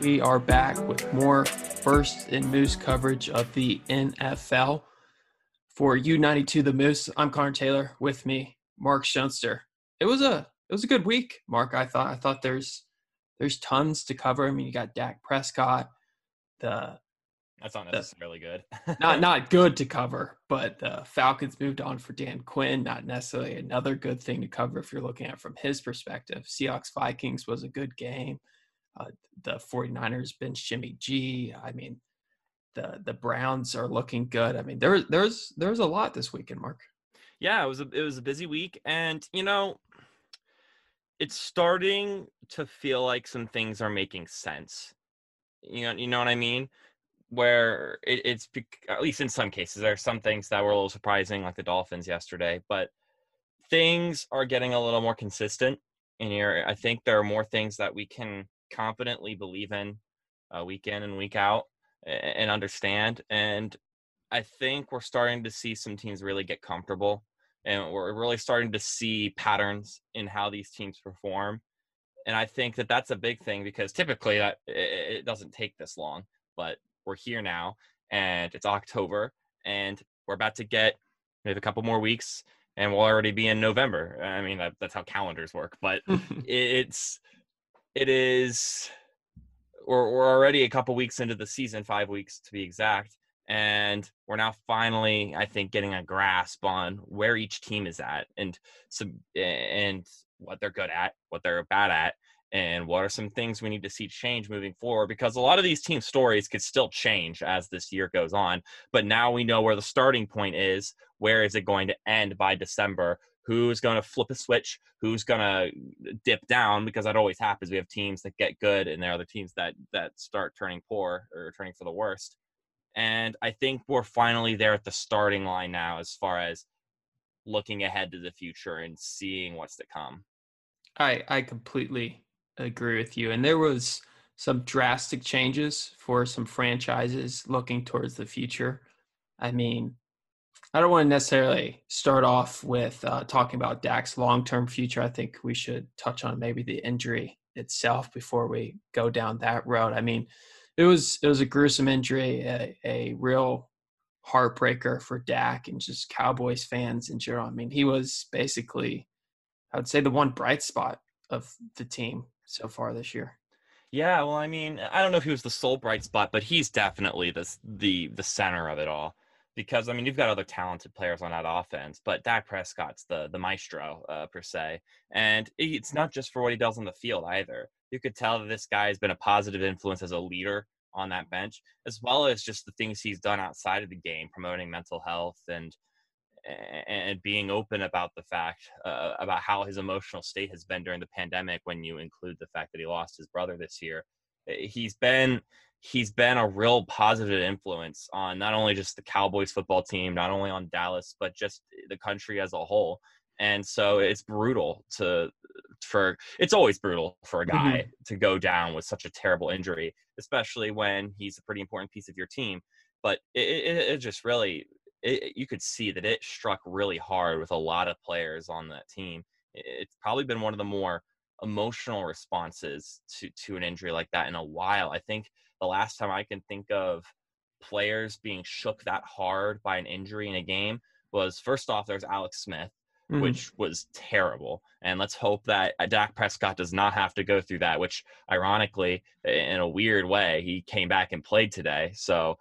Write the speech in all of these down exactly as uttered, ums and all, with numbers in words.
We are back with more First and Moose coverage of the N F L. For U ninety-two The Moose, I'm Connor Taylor. With me, Mark Schoenster. It was a it was a good week, Mark. I thought I thought there's there's tons to cover. I mean, you got Dak Prescott. The that's not necessarily the, good. not not good to cover, but the Falcons moved on for Dan Quinn. Not necessarily another good thing to cover if you're looking at it from his perspective. Seahawks Vikings was a good game. Uh, the 49ers benched Jimmy G. I mean, the the Browns are looking good. I mean, there there's there's a lot this weekend, Mark. Yeah, it was a, it was a busy week, and you know, it's starting to feel like some things are making sense. You know, you know what I mean? Where it, it's at least in some cases, there are some things that were a little surprising, like the Dolphins yesterday, but things are getting a little more consistent. And here, I think there are more things that we can confidently believe in uh, week in and week out and understand. And I think we're starting to see some teams really get comfortable, and we're really starting to see patterns in how these teams perform. And I think that that's a big thing, because typically that it doesn't take this long, but we're here now and it's October and we're about to get maybe a couple more weeks and we'll already be in November. I mean, that, that's how calendars work, but it's, It is, we're, we're already a couple weeks into the season, five weeks to be exact, and we're now finally, I think, getting a grasp on where each team is at and some, and what they're good at, what they're bad at, and what are some things we need to see change moving forward, because a lot of these team stories could still change as this year goes on, but now we know where the starting point is, where is it going to end by December, who's going to flip a switch, who's going to dip down, because that always happens. We have teams that get good and there are the teams that that start turning poor or turning for the worst. And I think we're finally there at the starting line now as far as looking ahead to the future and seeing what's to come. I, I completely agree with you. And there was some drastic changes for some franchises looking towards the future. I mean, I don't want to necessarily start off with uh, talking about Dak's long-term future. I think we should touch on maybe the injury itself before we go down that road. I mean, it was it was a gruesome injury, a, a real heartbreaker for Dak and just Cowboys fans in general. I mean, he was basically, I would say, the one bright spot of the team so far this year. Yeah, well, I mean, I don't know if he was the sole bright spot, but he's definitely the the, the center of it all. Because, I mean, you've got other talented players on that offense, but Dak Prescott's the the maestro, uh, per se. And it's not just for what he does on the field either. You could tell that this guy has been a positive influence as a leader on that bench, as well as just the things he's done outside of the game, promoting mental health and and being open about the fact, uh, about how his emotional state has been during the pandemic when you include the fact that he lost his brother this year. He's been... He's been a real positive influence on not only just the Cowboys football team, not only on Dallas, but just the country as a whole. And so it's brutal to, for, it's always brutal for a guy mm-hmm. to go down with such a terrible injury, especially when he's a pretty important piece of your team. But it, it, it just really, it, you could see that it struck really hard with a lot of players on that team. It's probably been one of the more emotional responses to, to an injury like that in a while. I think the last time I can think of players being shook that hard by an injury in a game was, first off, there's Alex Smith, mm. which was terrible. And let's hope that Dak Prescott does not have to go through that, which ironically, in a weird way, he came back and played today. So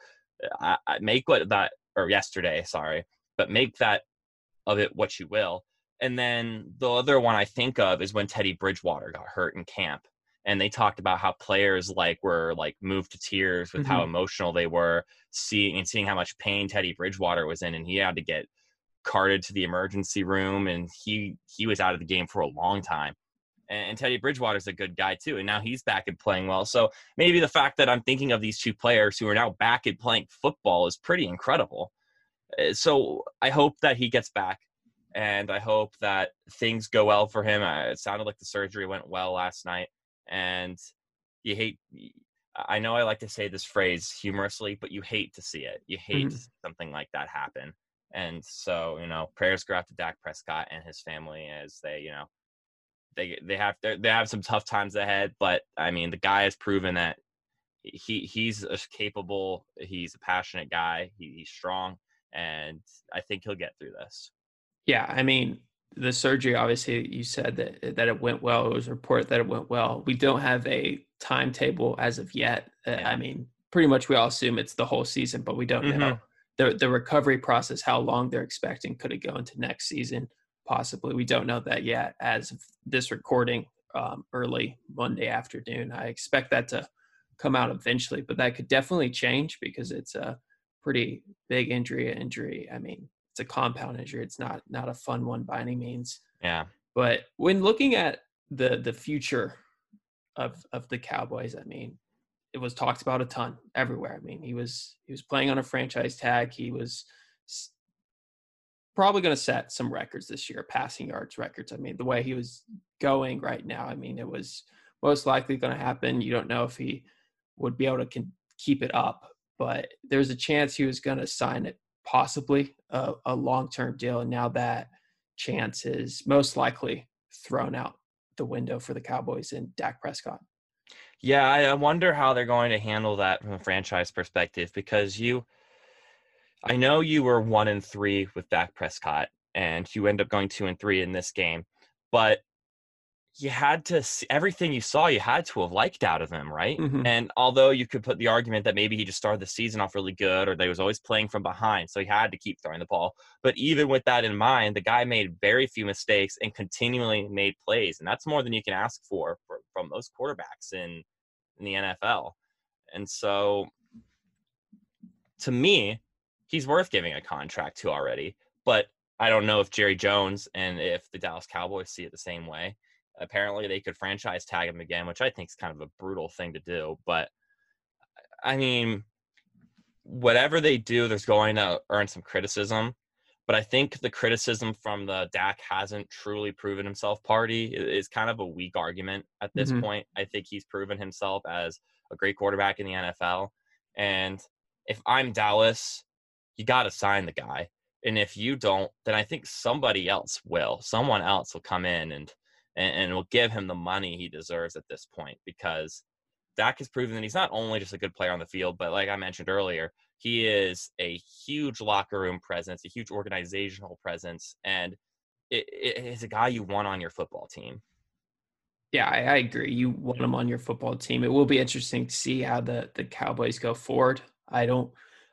I, I make what that, or yesterday, sorry, but make that of it what you will. And then the other one I think of is when Teddy Bridgewater got hurt in camp. And they talked about how players like were like moved to tears with mm-hmm. how emotional they were seeing and seeing how much pain Teddy Bridgewater was in. And he had to get carted to the emergency room. And he, he was out of the game for a long time. And, and Teddy Bridgewater's a good guy too. And now he's back and playing well. So maybe the fact that I'm thinking of these two players who are now back and playing football is pretty incredible. So I hope that he gets back. And I hope that things go well for him. It sounded like the surgery went well last night. And you hate, I know I like to say this phrase humorously, but you hate to see it. You hate mm-hmm. something like that happen. And so, you know, prayers go out to Dak Prescott and his family as they, you know, they they have they have some tough times ahead. But I mean, the guy has proven that he he's a capable, he's a passionate guy, he, he's strong, and I think he'll get through this. Yeah, I mean, the surgery, obviously, you said that that it went well. It was a report that it went well. We don't have a timetable as of yet. Yeah. I mean, pretty much we all assume it's the whole season, but we don't mm-hmm. know. The the recovery process, how long they're expecting, could it go into next season? Possibly. We don't know that yet as of this recording um, early Monday afternoon. I expect that to come out eventually, but that could definitely change because it's a pretty big injury. Injury. I mean, it's a compound injury. It's not not a fun one by any means. Yeah. But when looking at the the future of of the Cowboys, I mean, it was talked about a ton everywhere. I mean, he was he was playing on a franchise tag. He was st- probably going to set some records this year, passing yards records. I mean, the way he was going right now, I mean, it was most likely going to happen. You don't know if he would be able to can keep it up, but there's a chance he was going to sign it, possibly a, a long-term deal. And now that chance is most likely thrown out the window for the Cowboys and Dak Prescott. Yeah. I wonder how they're going to handle that from a franchise perspective, because you, I know you were one and three with Dak Prescott, and you end up going two and three in this game, but you had to see, everything you saw, you had to have liked out of him, right? Mm-hmm. And although you could put the argument that maybe he just started the season off really good, or they was always playing from behind, so he had to keep throwing the ball. But even with that in mind, the guy made very few mistakes and continually made plays, and that's more than you can ask for, for from most quarterbacks in, in the N F L. And so, to me, he's worth giving a contract to already, but I don't know if Jerry Jones and if the Dallas Cowboys see it the same way. Apparently they could franchise tag him again, which I think is kind of a brutal thing to do. But I mean, whatever they do, there's going to earn some criticism, but I think the criticism from the Dak hasn't truly proven himself party is kind of a weak argument at this mm-hmm. point. I think he's proven himself as a great quarterback in the N F L. And if I'm Dallas, you got to sign the guy. And if you don't, then I think somebody else will. Someone else will come in and, and, and will give him the money he deserves at this point, because Dak has proven that he's not only just a good player on the field, but like I mentioned earlier, he is a huge locker room presence, a huge organizational presence, and it, it is a guy you want on your football team. Yeah, I, I agree. You want him on your football team. It will be interesting to see how the, the Cowboys go forward. I don't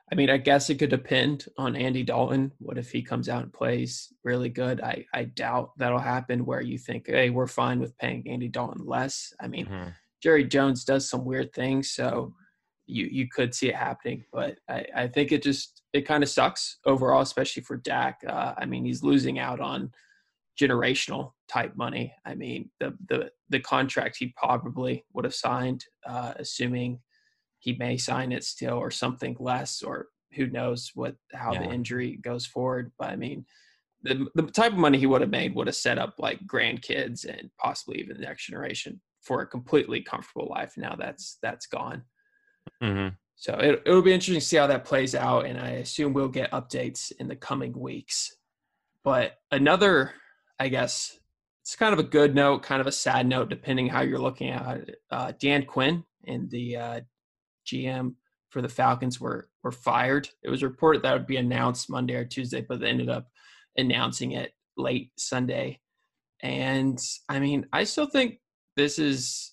I mean, I guess it could depend on Andy Dalton. What if he comes out and plays really good? I, I doubt that'll happen, where you think, hey, we're fine with paying Andy Dalton less. I mean, mm-hmm. Jerry Jones does some weird things, so you you could see it happening. But I, I think it just – it kind of sucks overall, especially for Dak. Uh, I mean, he's losing out on generational type money. I mean, the, the, the contract he probably would have signed, uh, assuming – he may sign it still, or something less, or who knows what how yeah. the injury goes forward. But I mean, the the type of money he would have made would have set up like grandkids and possibly even the next generation for a completely comfortable life. Now that's that's gone. Mm-hmm. So it it'll be interesting to see how that plays out, and I assume we'll get updates in the coming weeks. But another, I guess it's kind of a good note, kind of a sad note, depending how you're looking at it. Uh, Dan Quinn and the uh, G M for the Falcons were were fired. It was reported that would be announced Monday or Tuesday, but they ended up announcing it late Sunday. And I mean, I still think this is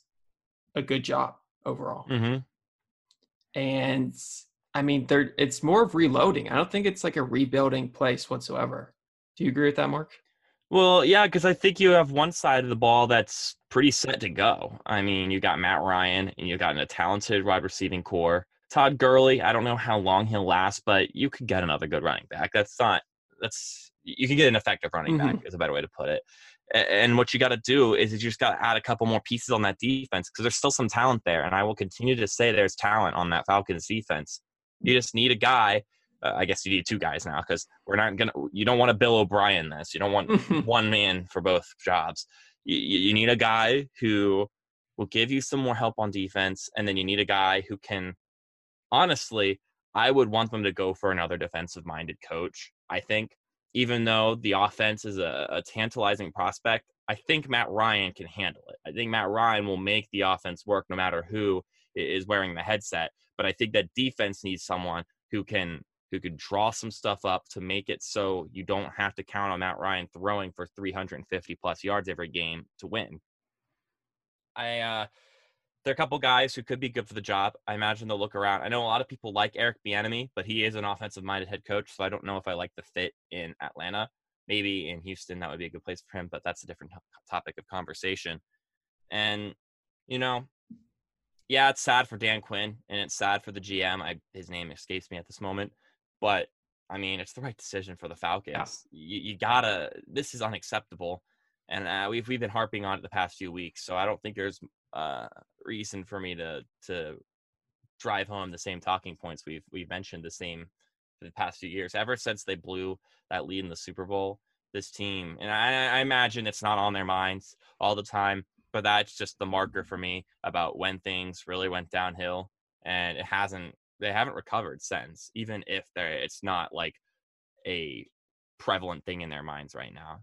a good job overall. Mm-hmm. And I mean, they're it's more of reloading. I don't think it's like a rebuilding place whatsoever. Do you agree with that, Mark? Well, yeah, because I think you have one side of the ball that's pretty set to go. I mean, you got Matt Ryan, and you've gotten a talented wide receiving core. Todd Gurley, I don't know how long he'll last, but you could get another good running back. That's not – that's you can get an effective running mm-hmm. back is a better way to put it. And what you got to do is you just got to add a couple more pieces on that defense, because there's still some talent there, and I will continue to say there's talent on that Falcons defense. You just need a guy – Uh, I guess you need two guys now, because we're not going to – you don't want a Bill O'Brien this. You don't want one man for both jobs. You, you need a guy who will give you some more help on defense, and then you need a guy who can – honestly, I would want them to go for another defensive-minded coach, I think. Even though the offense is a, a tantalizing prospect, I think Matt Ryan can handle it. I think Matt Ryan will make the offense work no matter who is wearing the headset. But I think that defense needs someone who can who can draw some stuff up to make it so you don't have to count on Matt Ryan throwing for three hundred fifty plus yards every game to win. I uh, there are a couple guys who could be good for the job. I imagine they'll look around. I know a lot of people like Eric Bieniemy, but he is an offensive-minded head coach, so I don't know if I like the fit in Atlanta. Maybe in Houston, that would be a good place for him, but that's a different topic of conversation. And, you know, yeah, it's sad for Dan Quinn, and it's sad for the G M. I, his name escapes me at this moment. But, I mean, it's the right decision for the Falcons. Yeah. You, you got to – this is unacceptable. And uh, we've we've been harping on it the past few weeks, so I don't think there's uh, reason for me to to drive home the same talking points we've we've mentioned the same for the past few years. Ever since they blew that lead in the Super Bowl, this team, and I, I imagine it's not on their minds all the time, but that's just the marker for me about when things really went downhill, and it hasn't. They haven't recovered since, even if they it's not like a prevalent thing in their minds right now.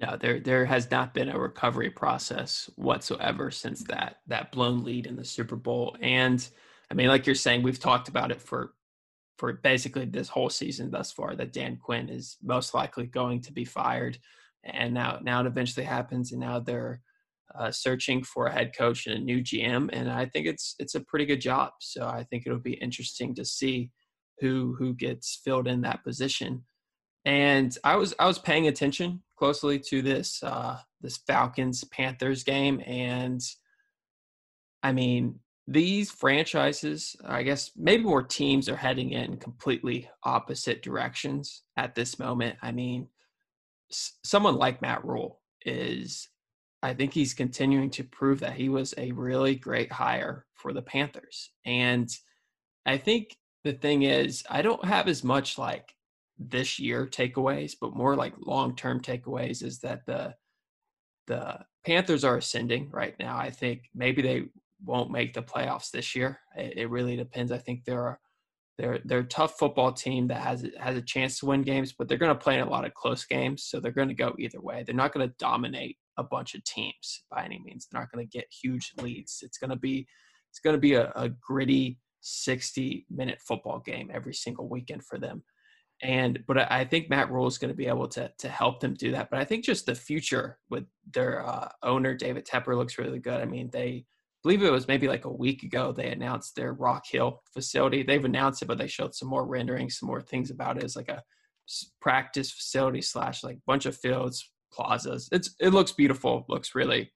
No, there there has not been a recovery process whatsoever since that that blown lead in the Super Bowl. And I mean, like you're saying, we've talked about it for for basically this whole season thus far that Dan Quinn is most likely going to be fired. And now now it eventually happens, and now they're uh, searching for a head coach and a new G M. And I think it's it's a pretty good job. So I think it'll be interesting to see who who gets filled in that position. And I was I was paying attention closely to this uh, this Falcons-Panthers game, and I mean, these franchises, I guess maybe more teams, are heading in completely opposite directions at this moment. I mean, s- someone like Matt Rule is, I think he's continuing to prove that he was a really great hire for the Panthers. And I think the thing is, I don't have as much like this year takeaways, but more like long-term takeaways is that the the Panthers are ascending right now. I think maybe they won't make the playoffs this year. It, it really depends. I think they're a, they're they're a tough football team that has has a chance to win games, but they're going to play in a lot of close games, so they're going to go either way. They're not going to dominate a bunch of teams by any means. They're not going to get huge leads. It's going to be it's going to be a, a gritty sixty-minute football game every single weekend for them. And but I think Matt Rule is going to be able to to help them do that. But I think just the future with their uh, owner David Tepper looks really good. I mean, they I believe it was maybe like a week ago they announced their Rock Hill facility. They've announced it, but they showed some more renderings, some more things about it. It's like a practice facility slash like bunch of fields, plazas. It's it looks beautiful, looks really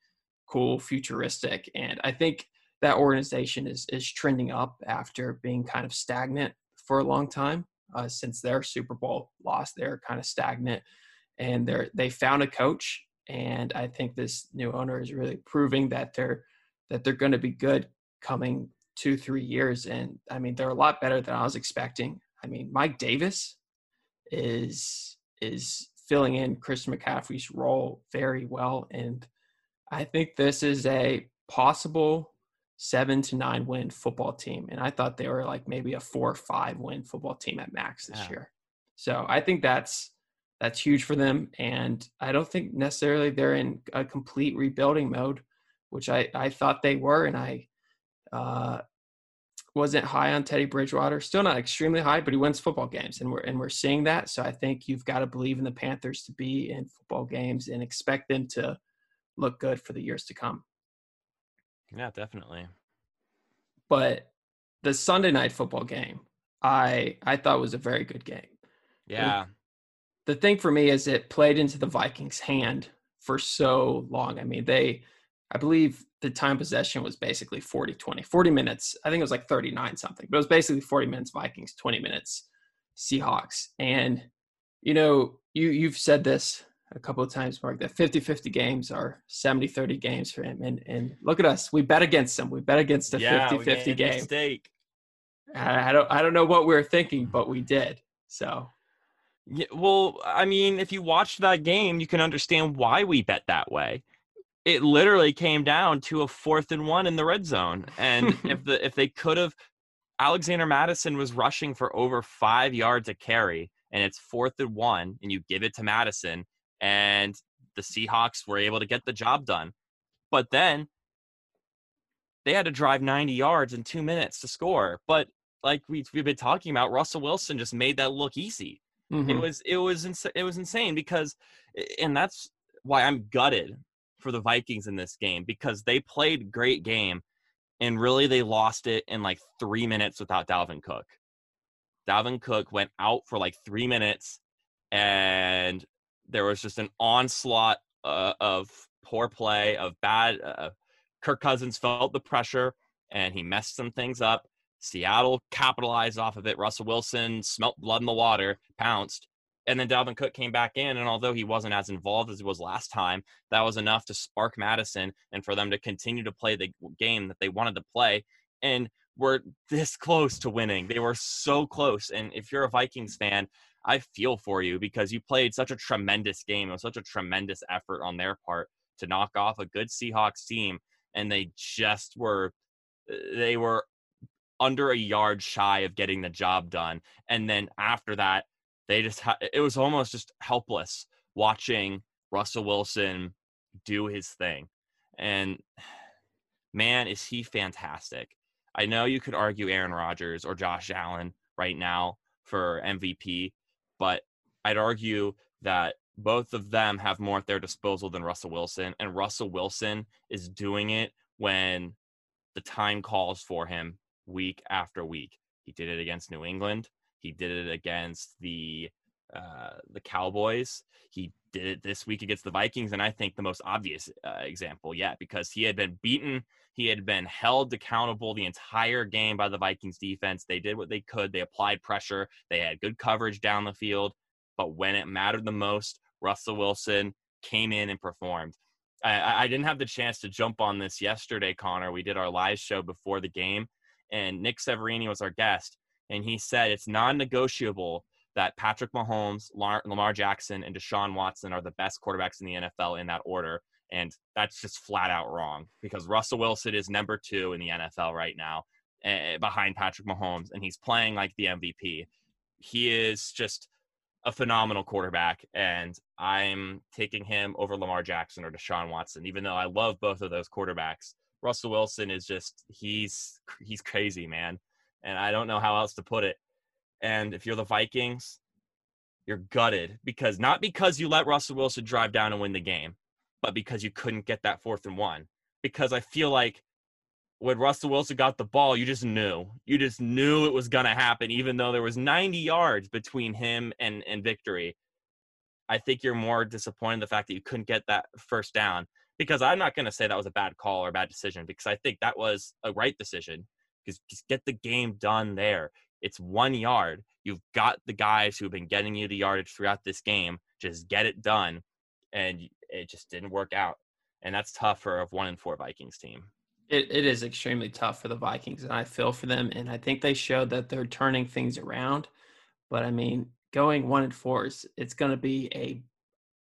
cool, futuristic, and I think that organization is is trending up after being kind of stagnant for a long time. Uh, since their Super Bowl loss, they're kind of stagnant, and they're they found a coach, and I think this new owner is really proving that they're that they're going to be good coming two three years. And I mean, they're a lot better than I was expecting. I mean, Mike Davis is is filling in Chris McCaffrey's role very well, and I think this is a possible seven to nine win football team. And I thought they were like maybe a four or five win football team at max this yeah. year. So I think that's, that's huge for them. And I don't think necessarily they're in a complete rebuilding mode, which I, I thought they were. And I uh, wasn't high on Teddy Bridgewater, still not extremely high, but he wins football games, and we're, and we're seeing that. So I think you've got to believe in the Panthers to be in football games and expect them to look good for the years to come. Yeah, definitely. But the Sunday night football game, I I thought was a very good game. Yeah. And the thing for me is it played into the Vikings' hand for so long. I mean, they, I believe the time possession was basically forty twenty, forty minutes. I think it was like thirty-nine something, but it was basically forty minutes Vikings, twenty minutes Seahawks. And, you know, you, you've said this a couple of times, Mark, that fifty-fifty games are seventy-thirty games for him. And and look at us. We bet against him. We bet against a yeah, fifty-fifty game. Mistake. I don't I don't know what we were thinking, but we did. So yeah, well, I mean, if you watched that game, you can understand why we bet that way. It literally came down to a fourth and one in the red zone. And if the if they could have Alexander Mattison was rushing for over five yards a carry, and it's fourth and one, and you give it to Madison. And the Seahawks were able to get the job done. But then they had to drive ninety yards in two minutes to score. But like we, we've been talking about, Russell Wilson just made that look easy. Mm-hmm. It was, it was, insa- it was insane because, and that's why I'm gutted for the Vikings in this game, because they played great game and really they lost it in like three minutes without Dalvin Cook. Dalvin Cook went out for like three minutes and there was just an onslaught uh, of poor play, of bad. Uh, Kirk Cousins felt the pressure and he messed some things up. Seattle capitalized off of it. Russell Wilson smelt blood in the water, pounced, and then Dalvin Cook came back in, and although he wasn't as involved as he was last time, that was enough to spark Madison and for them to continue to play the game that they wanted to play and were this close to winning. They were so close, and if you're a Vikings fan, I feel for you because you played such a tremendous game. It was such a tremendous effort on their part to knock off a good Seahawks team, and they just were – they were – under a yard shy of getting the job done. And then after that, they just ha- it was almost just helpless watching Russell Wilson do his thing. And man, is he fantastic. I know you could argue Aaron Rodgers or Josh Allen right now for M V P, but I'd argue that both of them have more at their disposal than Russell Wilson. And Russell Wilson is doing it when the time calls for him. Week after week, he did it against New England. He did it against the uh, the Cowboys. He did it this week against the Vikings, and I think the most obvious uh, example yet, because he had been beaten, he had been held accountable the entire game by the Vikings defense. They did what they could. They applied pressure. They had good coverage down the field, but when it mattered the most, Russell Wilson came in and performed. I, I didn't have the chance to jump on this yesterday, Connor. We did our live show before the game, and Nick Severini was our guest, and he said it's non-negotiable that Patrick Mahomes, Lamar Jackson, and Deshaun Watson are the best quarterbacks in the N F L in that order, and that's just flat-out wrong because Russell Wilson is number two in the N F L right now uh, behind Patrick Mahomes, and he's playing like the M V P. He is just a phenomenal quarterback, and I'm taking him over Lamar Jackson or Deshaun Watson, even though I love both of those quarterbacks. Russell Wilson is just, he's he's crazy, man. And I don't know how else to put it. And if you're the Vikings, you're gutted. because Not because you let Russell Wilson drive down and win the game, but because you couldn't get that fourth and one. Because I feel like when Russell Wilson got the ball, you just knew. You just knew it was going to happen, even though there was ninety yards between him and, and victory. I think you're more disappointed in the fact that you couldn't get that first down. Because I'm not going to say that was a bad call or a bad decision, because I think that was a right decision. Because just get the game done there. It's one yard. You've got the guys who've been getting you the yardage throughout this game. Just get it done. And it just didn't work out. And that's tough for a one and four Vikings team. It It is extremely tough for the Vikings, and I feel for them. And I think they showed that they're turning things around. But, I mean, going one and four, is it's going to be a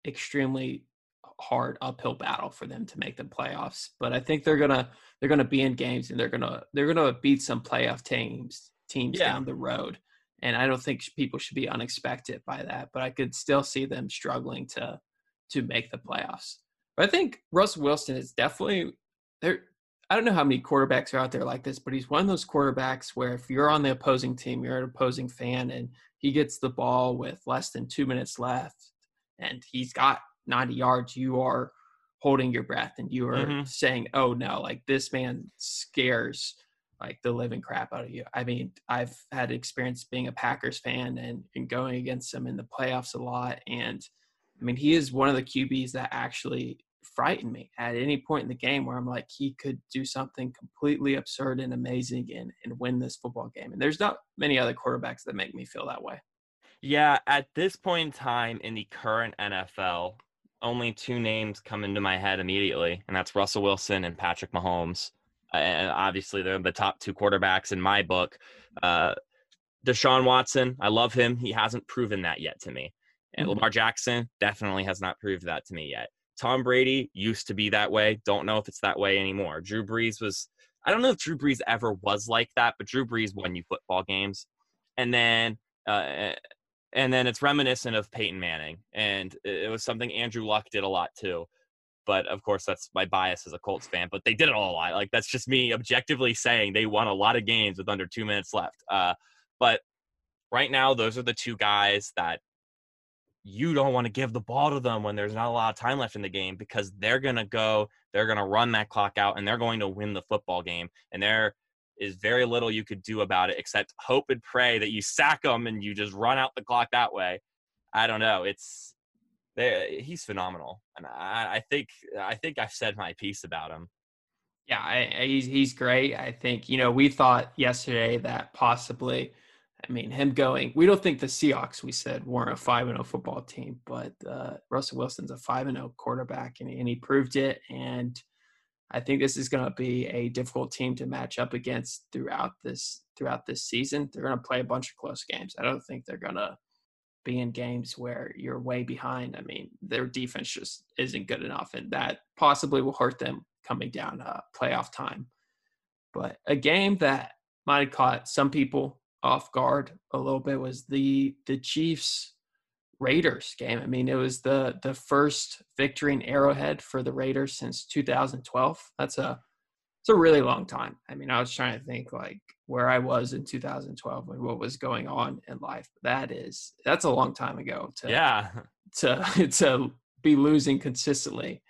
extremely – hard uphill battle for them to make the playoffs, but I think they're gonna they're gonna be in games, and they're gonna they're gonna beat some playoff teams teams yeah. down the road, and I don't think people should be unexpected by that. But I could still see them struggling to to make the playoffs. But I think Russell Wilson is definitely there. I don't know how many quarterbacks are out there like this, but he's one of those quarterbacks where if you're on the opposing team, you're an opposing fan, and he gets the ball with less than two minutes left, and he's got ninety yards, you are holding your breath and you are mm-hmm. saying, oh no, like this man scares like the living crap out of you. I mean, I've had experience being a Packers fan and, and going against him in the playoffs a lot. And I mean, he is one of the Q Bs that actually frightened me at any point in the game where I'm like, he could do something completely absurd and amazing and, and win this football game. And there's not many other quarterbacks that make me feel that way. Yeah. At this point in time in the current N F L, only two names come into my head immediately, and that's Russell Wilson and Patrick Mahomes. And obviously, they're the top two quarterbacks in my book. Uh, Deshaun Watson, I love him. He hasn't proven that yet to me. And mm-hmm. Lamar Jackson definitely has not proved that to me yet. Tom Brady used to be that way. Don't know if it's that way anymore. Drew Brees was – I don't know if Drew Brees ever was like that, but Drew Brees won you football games. And then uh, – And then it's reminiscent of Peyton Manning. And it was something Andrew Luck did a lot too. But of course, that's my bias as a Colts fan. But they did it all a lot. Like, that's just me objectively saying they won a lot of games with under two minutes left. Uh, but right now, those are the two guys that you don't want to give the ball to them when there's not a lot of time left in the game, because they're going to go, they're going to run that clock out, and they're going to win the football game. And there is very little you could do about it except hope and pray that you sack them and you just run out the clock that way. I don't know. It's they, he's phenomenal. And I, I think, I think I've said my piece about him. Yeah. I, I, he's, he's great. I think, you know, we thought yesterday that possibly, I mean, him going, we don't think the Seahawks, we said, weren't a five and oh football team, but uh, Russell Wilson's a five and oh quarterback, and, and he proved it. And I think this is going to be a difficult team to match up against throughout this, throughout this season. They're going to play a bunch of close games. I don't think they're going to be in games where you're way behind. I mean, their defense just isn't good enough, and that possibly will hurt them coming down uh, playoff time. But a game that might have caught some people off guard a little bit was the the Chiefs Raiders game. I mean, it was the the first victory in Arrowhead for the Raiders since two thousand twelve. That's a it's a really long time. I mean, I was trying to think like where I was in two thousand twelve and what was going on in life. That is that's a long time ago to yeah. to to be losing consistently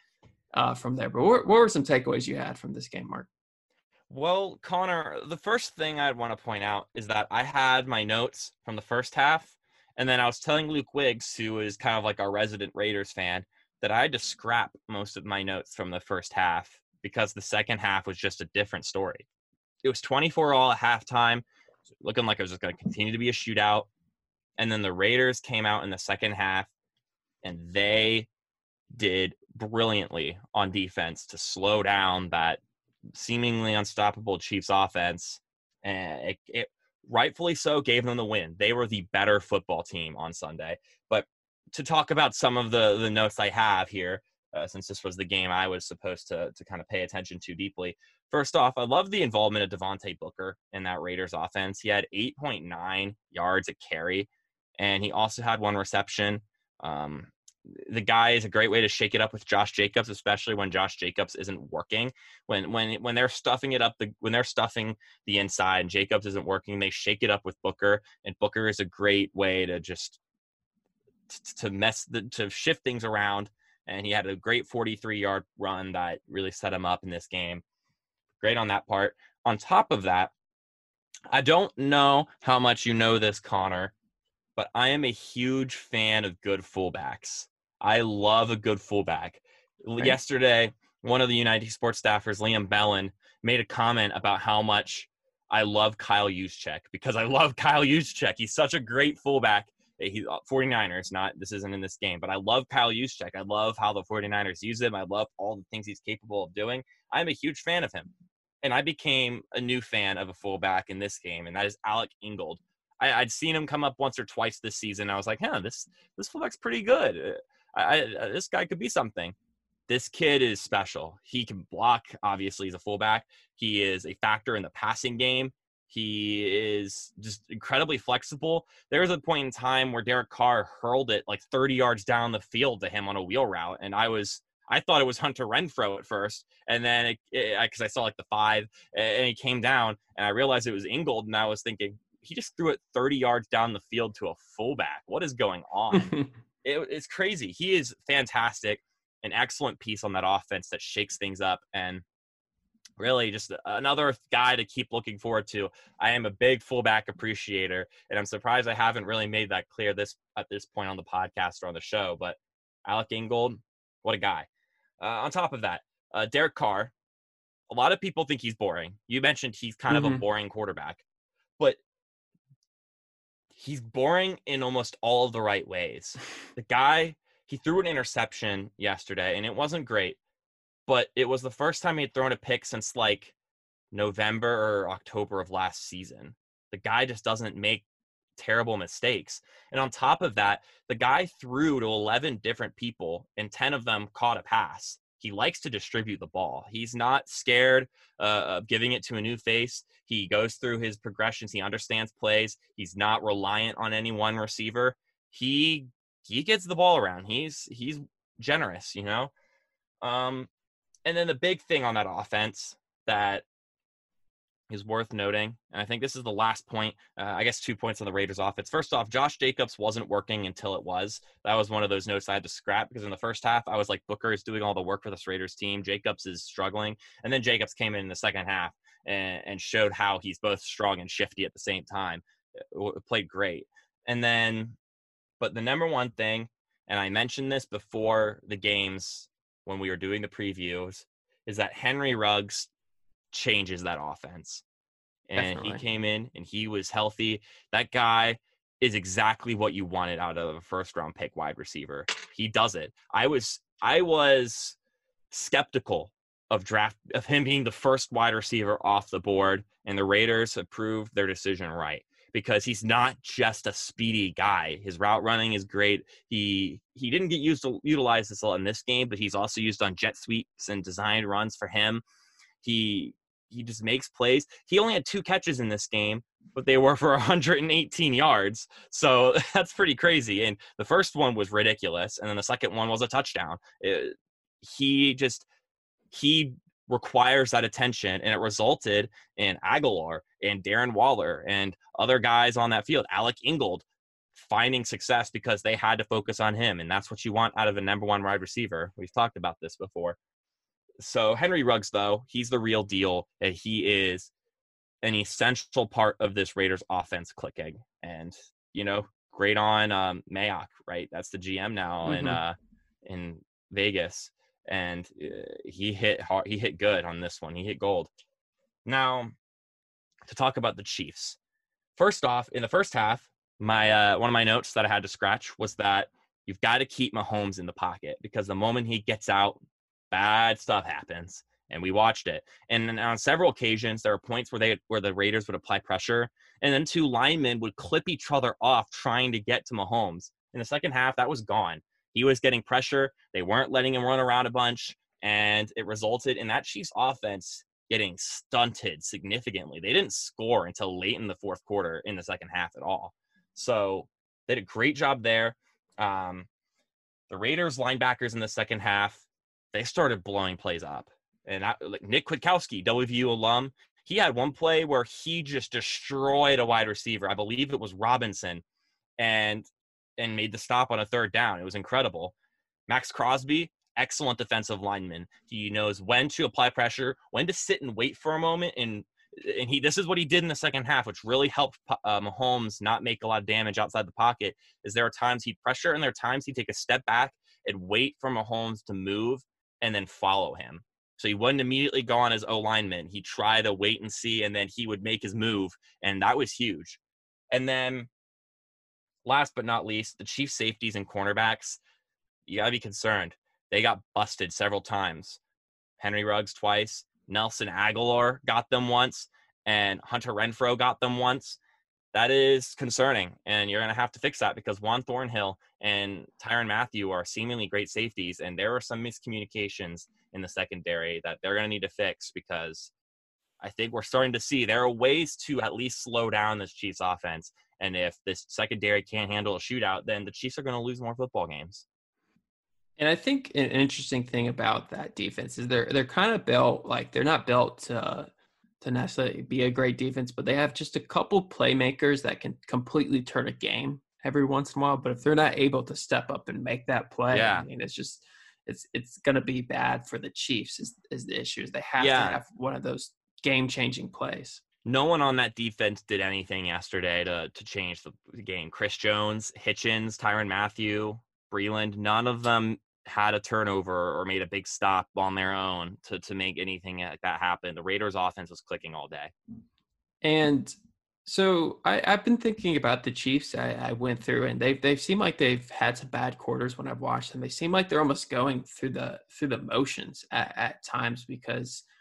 uh, from there. But what, what were some takeaways you had from this game, Mark? Well, Connor, the first thing I'd want to point out is that I had my notes from the first half, and then I was telling Luke Wiggs, who is kind of like our resident Raiders fan, that I had to scrap most of my notes from the first half because the second half was just a different story. It was twenty-four all at halftime, looking like it was just going to continue to be a shootout. And then the Raiders came out in the second half, and they did brilliantly on defense to slow down that seemingly unstoppable Chiefs offense, and it, it rightfully so gave them the win. They were the better football team on Sunday. But to talk about some of the the notes I have here, uh, since this was the game I was supposed to to kind of pay attention to deeply. First off, I love the involvement of Devontae Booker in that Raiders offense. He had eight point nine yards a carry, and he also had one reception. Um, the guy is a great way to shake it up with Josh Jacobs, especially when Josh Jacobs isn't working. When when when they're stuffing it up, the, when they're stuffing the inside and Jacobs isn't working, they shake it up with Booker, and Booker is a great way to just to mess the, to shift things around. And he had a great forty-three-yard run that really set him up in this game. Great on that part. On top of that, I don't know how much you know this, Connor, but I am a huge fan of good fullbacks. I love a good fullback. Right. Yesterday, one of the United Sports staffers, Liam Bellin, made a comment about how much I love Kyle Juszczyk, because I love Kyle Juszczyk. He's such a great fullback. He's forty-niners, not this isn't in this game, but I love Kyle Juszczyk. I love how the forty-niners use him. I love all the things he's capable of doing. I'm a huge fan of him. And I became a new fan of a fullback in this game, and that is Alec Ingold. I, I'd seen him come up once or twice this season. I was like, huh, this this fullback's pretty good. I, I, this guy could be something. This kid is special. He can block. Obviously, he's a fullback. He is a factor in the passing game. He is just incredibly flexible. There was a point in time where Derek Carr hurled it like thirty yards down the field to him on a wheel route, and I was I thought it was Hunter Renfrow at first, and then because I saw like the five, and he came down, and I realized it was Ingold, and I was thinking, he just threw it thirty yards down the field to a fullback. What is going on? it, it's crazy. He is fantastic, an excellent piece on that offense that shakes things up, and really just another guy to keep looking forward to. I am a big fullback appreciator, and I'm surprised I haven't really made that clear this at this point on the podcast or on the show, but Alec Ingold, what a guy. Uh, on top of that, uh, Derek Carr, a lot of people think he's boring. You mentioned he's kind mm-hmm. of a boring quarterback, but he's boring in almost all of the right ways. The guy, he threw an interception yesterday, and it wasn't great, but it was the first time he had thrown a pick since like November or October of last season. The guy just doesn't make terrible mistakes. And on top of that, the guy threw to eleven different people, and ten of them caught a pass. He likes to distribute the ball. He's not scared uh, of giving it to a new face. He goes through his progressions. He understands plays. He's not reliant on any one receiver. He he gets the ball around. He's he's generous, you know? Um, and then the big thing on that offense that is worth noting, and I think this is the last point, uh, I guess two points on the Raiders offense. First off, Josh Jacobs wasn't working until it was. That was one of those notes I had to scrap because in the first half, I was like, Booker is doing all the work for this Raiders team. Jacobs is struggling. And then Jacobs came in in the second half and, and showed how he's both strong and shifty at the same time. It played great. And then, but the number one thing, and I mentioned this before the games when we were doing the previews, is that Henry Ruggs changes that offense. And Definitely. He came in and he was healthy. That guy is exactly what you wanted out of a first round pick wide receiver. He does it. I was I was skeptical of draft of him being the first wide receiver off the board, and the Raiders approved their decision right. Because he's not just a speedy guy. His route running is great. He he didn't get used to utilize this a lot in this game, but he's also used on jet sweeps and designed runs for him. He he just makes plays. He only had two catches in this game, but they were for one hundred eighteen yards. So that's pretty crazy. And the first one was ridiculous, and then the second one was a touchdown. It, he just he. requires that attention, and it resulted in Aguilar and Darren Waller and other guys on that field, Alec Ingold, finding success because they had to focus on him, and that's what you want out of a number one wide receiver. We've talked about this before. So Henry Ruggs, though, he's the real deal, and he is an essential part of this Raiders offense clicking. And, you know, great on um, Mayock, right? That's the G M now mm-hmm. in uh, in Vegas. And uh, he hit hard, he hit good on this one. He hit gold. Now, to talk about the Chiefs. First off, in the first half, my uh, one of my notes that I had to scratch was that you've got to keep Mahomes in the pocket because the moment he gets out, bad stuff happens, and we watched it. And, and on several occasions, there were points where they where the Raiders would apply pressure, and then two linemen would clip each other off trying to get to Mahomes. In the second half, that was gone. He was getting pressure. They weren't letting him run around a bunch, and it resulted in that Chiefs offense getting stunted significantly. They didn't score until late in the fourth quarter in the second half at all. So they did a great job there. Um, the Raiders linebackers in the second half, they started blowing plays up. And I, like Nick Kwiatkowski, W V U alum, he had one play where he just destroyed a wide receiver. I believe it was Robinson. And and made the stop on a third down. It was incredible. Max Crosby, excellent defensive lineman. He knows when to apply pressure, when to sit and wait for a moment. And and he this is what he did in the second half, which really helped uh, Mahomes not make a lot of damage outside the pocket, is there are times he'd pressure and there are times he'd take a step back and wait for Mahomes to move and then follow him. So he wouldn't immediately go on his O-lineman. He'd try to wait and see, and then he would make his move, and that was huge. And then last but not least, the Chiefs safeties and cornerbacks, you got to be concerned. They got busted several times. Henry Ruggs twice. Nelson Aguilar got them once. And Hunter Renfrow got them once. That is concerning. And you're going to have to fix that because Juan Thornhill and Tyron Matthew are seemingly great safeties. And there are some miscommunications in the secondary that they're going to need to fix because I think we're starting to see there are ways to at least slow down this Chiefs offense. And if this secondary can't handle a shootout, then the Chiefs are going to lose more football games. And I think an interesting thing about that defense is they're they're kind of built like they're not built to to necessarily be a great defense, but they have just a couple playmakers that can completely turn a game every once in a while. But if they're not able to step up and make that play, yeah. I mean, it's just it's it's going to be bad for the Chiefs. Is, is the issue is they have yeah. to have one of those game changing plays. No one on that defense did anything yesterday to to change the game. Chris Jones, Hitchens, Tyron Matthew, Breland, none of them had a turnover or made a big stop on their own to, to make anything like that happen. The Raiders' offense was clicking all day. And so I, I've been thinking about the Chiefs. I, I went through, and they've they've seemed like they've had some bad quarters when I've watched them. They seem like they're almost going through the through the motions at, at times because –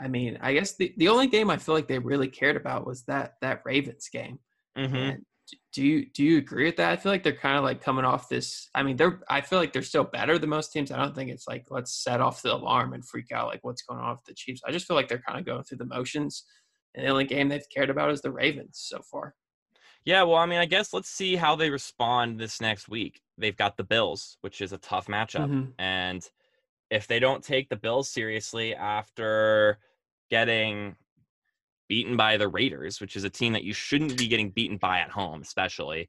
I mean, I guess the, the only game I feel like they really cared about was that that Ravens game. Mm-hmm. Do you do you agree with that? I feel like they're kind of like coming off this. I mean, they're. I feel like they're still better than most teams. I don't think it's like let's set off the alarm and freak out like what's going on with the Chiefs. I just feel like they're kind of going through the motions, and the only game they've cared about is the Ravens so far. Yeah, well, I mean, I guess let's see how they respond this next week. They've got the Bills, which is a tough matchup, mm-hmm. and if they don't take the Bills seriously after getting beaten by the Raiders, which is a team that you shouldn't be getting beaten by at home, especially,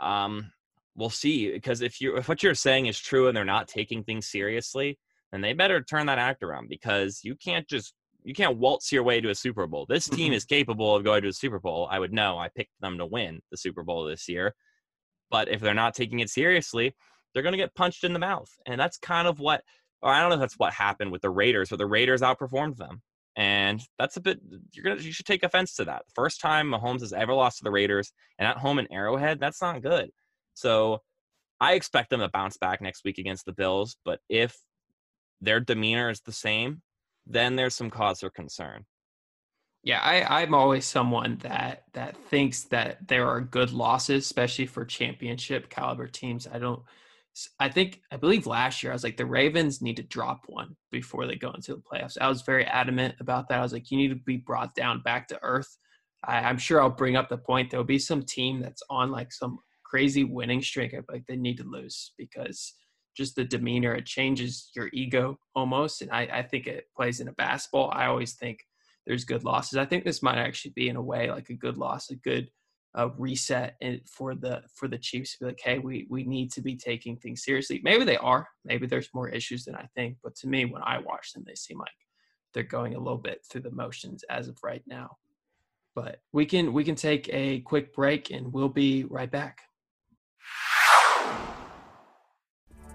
um, we'll see. Because if you if what you're saying is true and they're not taking things seriously, then they better turn that act around, because you can't just you can't waltz your way to a Super Bowl. This team is capable of going to a Super Bowl. I would know. I picked them to win the Super Bowl this year. But if they're not taking it seriously, they're going to get punched in the mouth. And that's kind of what, or I don't know if that's what happened with the Raiders, but the Raiders outperformed them. And that's a bit, you're going to, you should take offense to that. First time Mahomes has ever lost to the Raiders, and at home in Arrowhead, that's not good. So I expect them to bounce back next week against the Bills. But if their demeanor is the same, then there's some cause for concern. Yeah, I, I'm always someone that that thinks that there are good losses, especially for championship caliber teams. I don't, I think, I believe last year I was like, the Ravens need to drop one before they go into the playoffs. I was very adamant about that. I was like, you need to be brought down back to earth. I, I'm sure I'll bring up the point. There'll be some team that's on like some crazy winning streak. I'm like, they need to lose, because just the demeanor, it changes your ego almost. And I, I think it plays in a basketball. I always think there's good losses. I think this might actually be in a way like a good loss, a good uh, reset for the for the Chiefs to be like, hey, we we need to be taking things seriously. Maybe they are. Maybe there's more issues than I think. But to me, when I watch them, they seem like they're going a little bit through the motions as of right now. But we can we can take a quick break and we'll be right back.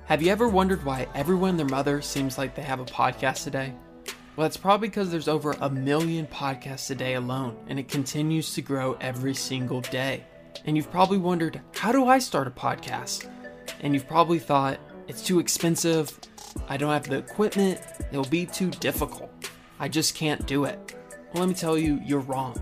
Have you ever wondered why everyone and their mother seems like they have a podcast today? Well, it's probably because there's over a million podcasts a day alone, and it continues to grow every single day. And you've probably wondered, how do I start a podcast? And you've probably thought, it's too expensive, I don't have the equipment, it'll be too difficult, I just can't do it. Well, let me tell you, you're wrong.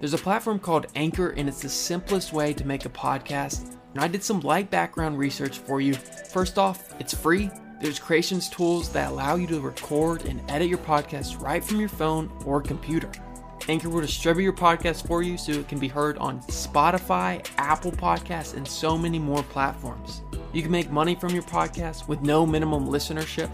There's a platform called Anchor, and it's the simplest way to make a podcast. And I did some light background research for you. First off, it's free. There's creations tools that allow you to record and edit your podcast right from your phone or computer. Anchor will distribute your podcast for you so it can be heard on Spotify, Apple Podcasts, and so many more platforms. You can make money from your podcast with no minimum listenership.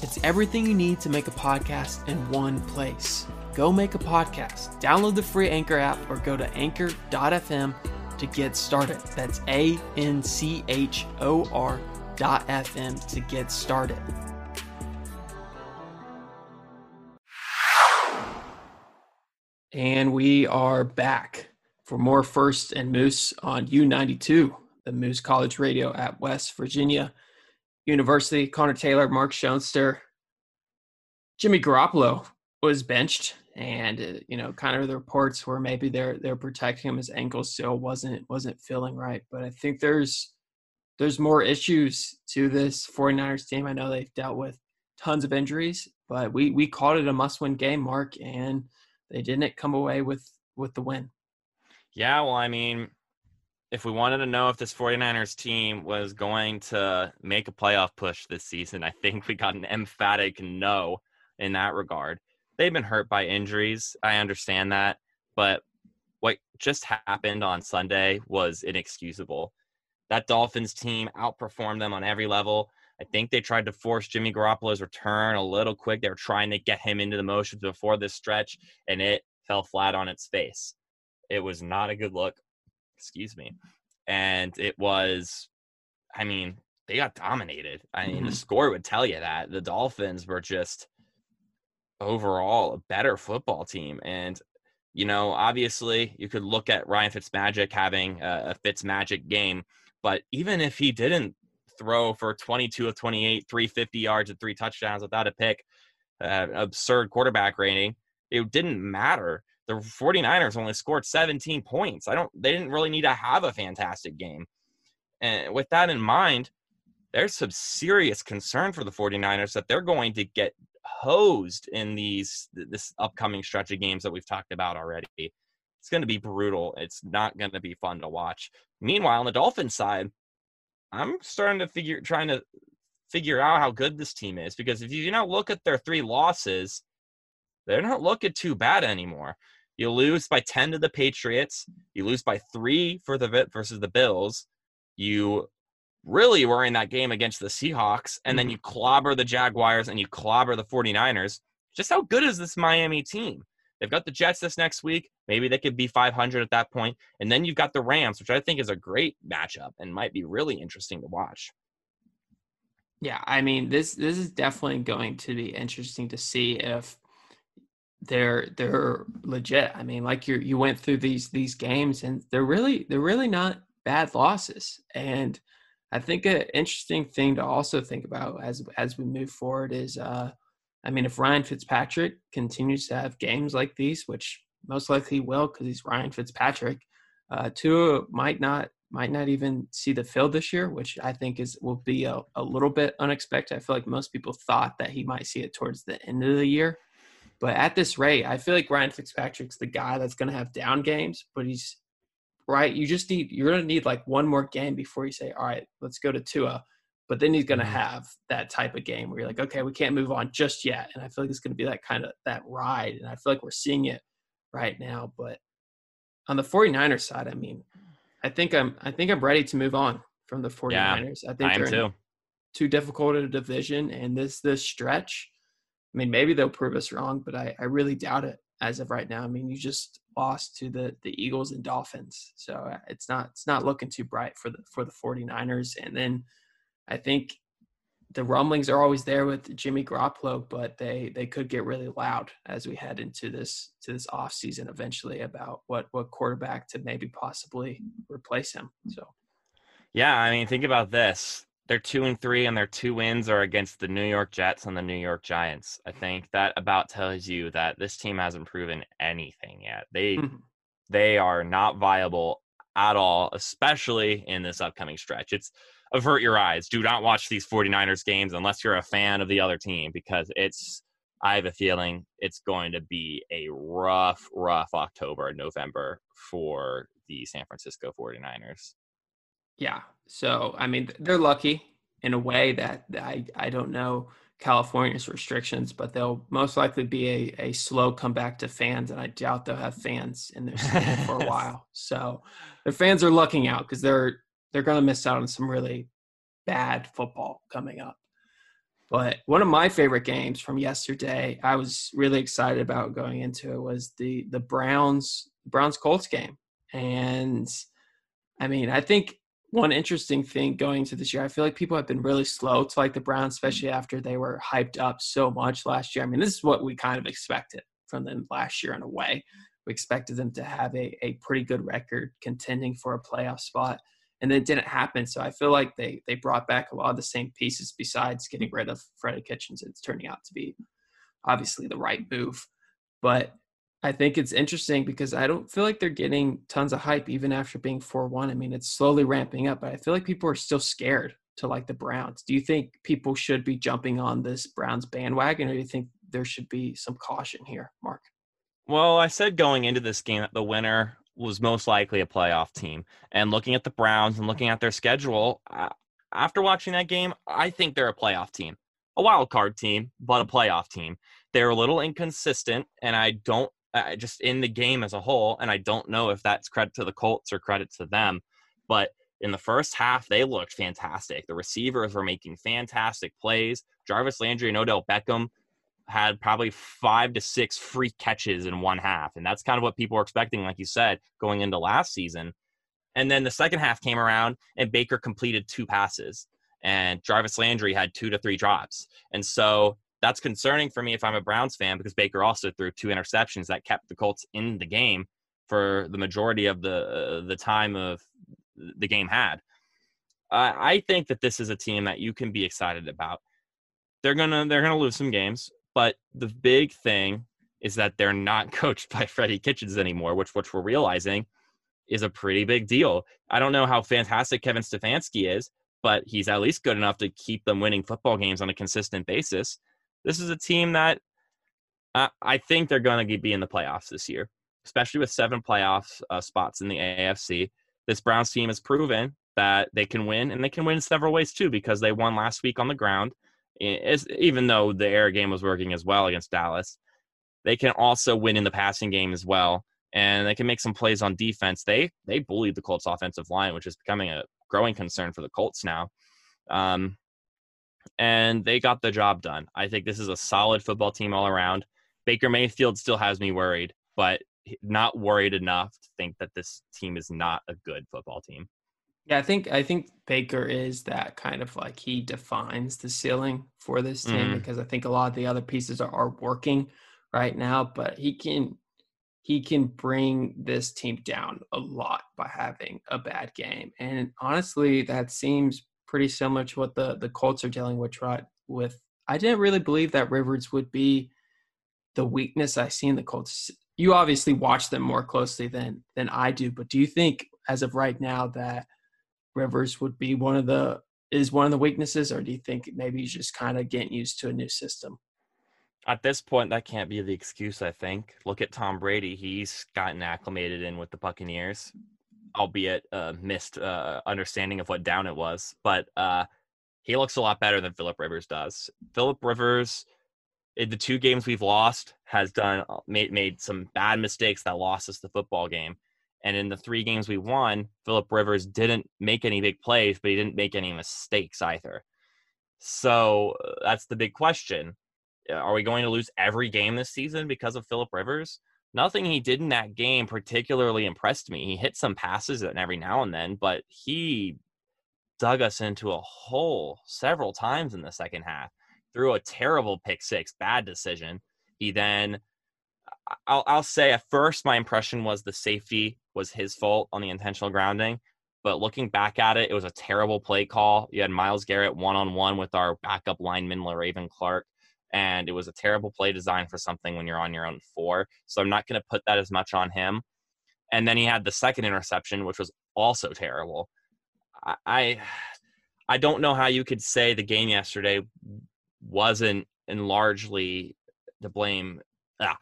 It's everything you need to make a podcast in one place. Go make a podcast. Download the free Anchor app or go to anchor dot f m to get started. That's A N C H O R dot F M to get started. And we are back for more First and Moose on U ninety-two, the Moose College Radio at West Virginia University. Connor Taylor, Mark Schoenster, Jimmy Garoppolo was benched. And, uh, you know, kind of the reports where maybe they're they're protecting him. His ankle still wasn't wasn't feeling right. But I think there's there's more issues to this 49ers team. I know they've dealt with tons of injuries, but we, we called it a must-win game, Mark, and they didn't come away with, with the win. Yeah, well, I mean, if we wanted to know if this 49ers team was going to make a playoff push this season, I think we got an emphatic no in that regard. They've been hurt by injuries. I understand that. But what just happened on Sunday was inexcusable. That Dolphins team outperformed them on every level. I think they tried to force Jimmy Garoppolo's return a little quick. They were trying to get him into the motions before this stretch, and it fell flat on its face. It was not a good look. Excuse me. And it was, I mean, they got dominated. I mean, mm-hmm. the score would tell you that. The Dolphins were just overall a better football team. And, you know, obviously you could look at Ryan Fitzmagic having a, a Fitzmagic game, but even if he didn't throw for twenty-two of twenty-eight, three hundred fifty yards and three touchdowns without a pick, uh, absurd quarterback rating, it didn't matter. The 49ers only scored seventeen points. I don't, they didn't really need to have a fantastic game. And with that in mind, there's some serious concern for the 49ers that they're going to get hosed in these this upcoming stretch of games that we've talked about already. It's going to be brutal. It's not going to be fun to watch. Meanwhile, on the Dolphins side, I'm starting to figure trying to figure out how good this team is, because if you now look at their three losses, they're not looking too bad anymore. You lose by ten to the Patriots. You lose by three for the versus the Bills. You really were in that game against the Seahawks, and then you clobber the Jaguars and you clobber the 49ers. Just how good is this Miami team? They've got the Jets this next week. Maybe they could be five hundred at that point. And then you've got the Rams, which I think is a great matchup and might be really interesting to watch. Yeah, I mean, this this is definitely going to be interesting to see if they're they're legit. I mean, like you you went through these these games, and they're really they're really not bad losses. And I think an interesting thing to also think about as as we move forward is, uh, I mean, if Ryan Fitzpatrick continues to have games like these, which most likely will because he's Ryan Fitzpatrick, uh, Tua might not. might not even see the field this year, which I think is will be a, a little bit unexpected. I feel like most people thought that he might see it towards the end of the year. But at this rate, I feel like Ryan Fitzpatrick's the guy that's going to have down games, but he's right. You just need, you're going to need like one more game before you say, all right, let's go to Tua. But then he's going to have that type of game where you're like, okay, we can't move on just yet. And I feel like it's going to be that kind of that ride. And I feel like we're seeing it right now. But on the 49ers side, I mean, I think I'm I think I'm ready to move on from the 49ers. Yeah, I think I they're too. too difficult of a division, and this this stretch, I mean, maybe they'll prove us wrong, but I, I really doubt it as of right now. I mean, you just lost to the, the Eagles and Dolphins. So it's not it's not looking too bright for the for the 49ers. And then I think the rumblings are always there with Jimmy Garoppolo, but they, they could get really loud as we head into this to this offseason eventually about what, what quarterback to maybe possibly replace him. So, yeah, I mean, think about this. They're two and three, and their two wins are against the New York Jets and the New York Giants. I think that about tells you that this team hasn't proven anything yet. They mm-hmm. they are not viable at all, especially in this upcoming stretch. It's avert your eyes. Do not watch these 49ers games unless you're a fan of the other team, because it's, I have a feeling it's going to be a rough, rough October and November for the San Francisco 49ers. Yeah. So, I mean, they're lucky in a way that I, I don't know California's restrictions, but they'll most likely be a, a slow comeback to fans, and I doubt they'll have fans in their season for a while. So their fans are lucking out because they're, they're going to miss out on some really bad football coming up. But one of my favorite games from yesterday, I was really excited about going into it, was the the Browns Browns Colts game. And I mean, I think one interesting thing going to this year, I feel like people have been really slow to like the Browns, especially after they were hyped up so much last year. I mean, this is what we kind of expected from them last year in a way. We expected them to have a, a pretty good record contending for a playoff spot. And it didn't happen. So I feel like they they brought back a lot of the same pieces besides getting rid of Freddie Kitchens. It's turning out to be obviously the right move. But I think it's interesting because I don't feel like they're getting tons of hype even after being four one. I mean, it's slowly ramping up, but I feel like people are still scared to like the Browns. Do you think people should be jumping on this Browns bandwagon, or do you think there should be some caution here, Mark? Well, I said going into this game that the winner was most likely a playoff team. And looking at the Browns and looking at their schedule, uh, after watching that game, I think they're a playoff team. A wild card team, but a playoff team. They're a little inconsistent, and I don't uh, – just in the game as a whole, and I don't know if that's credit to the Colts or credit to them. But in the first half, they looked fantastic. The receivers were making fantastic plays. Jarvis Landry and Odell Beckham had probably five to six free catches in one half. And that's kind of what people were expecting, like you said, going into last season. And then the second half came around and Baker completed two passes and Jarvis Landry had two to three drops. And so that's concerning for me if I'm a Browns fan, because Baker also threw two interceptions that kept the Colts in the game for the majority of the, uh, the time of the game had. Uh, I think that this is a team that you can be excited about. They're going to, they're going to lose some games. But the big thing is that they're not coached by Freddie Kitchens anymore, which which we're realizing is a pretty big deal. I don't know how fantastic Kevin Stefanski is, but he's at least good enough to keep them winning football games on a consistent basis. This is a team that uh, I think they're going to be in the playoffs this year, especially with seven playoff uh, spots in the A F C. This Browns team has proven that they can win, and they can win in several ways too, because they won last week on the ground. It's, even though the air game was working as well against Dallas, they can also win in the passing game as well, and they can make some plays on defense. They they bullied the Colts offensive line, which is becoming a growing concern for the Colts now. Um, and they got the job done. I think this is a solid football team all around. Baker Mayfield still has me worried, but not worried enough to think that this team is not a good football team. Yeah, I think I think Baker is that kind of like he defines the ceiling for this team mm. because I think a lot of the other pieces are, are working right now, but he can he can bring this team down a lot by having a bad game. And honestly, that seems pretty similar to what the, the Colts are dealing with, right, with. I didn't really believe that Rivers would be the weakness I see in the Colts. You obviously watch them more closely than than I do, but do you think as of right now that Rivers would be one of the is one of the weaknesses, or do you think maybe he's just kind of getting used to a new system? At this point, that can't be the excuse, I think. Look at Tom Brady. He's gotten acclimated in with the Buccaneers, albeit uh, missed uh, understanding of what down it was. But uh, he looks a lot better than Philip Rivers does. Philip Rivers, in the two games we've lost, has done made, made some bad mistakes that lost us the football game. And in the three games we won, Philip Rivers didn't make any big plays, but he didn't make any mistakes either. So that's the big question. Are we going to lose every game this season because of Philip Rivers? Nothing he did in that game particularly impressed me. He hit some passes every now and then, but he dug us into a hole several times in the second half. Threw a terrible pick six, bad decision. He then, I'll, I'll say at first my impression was the safety was his fault on the intentional grounding. But looking back at it, it was a terrible play call. You had Myles Garrett one-on-one with our backup lineman, LaRaven Clark. And it was a terrible play design for something when you're on your own four. So I'm not going to put that as much on him. And then he had the second interception, which was also terrible. I, I, I don't know how you could say the game yesterday wasn't and largely to blame, ah,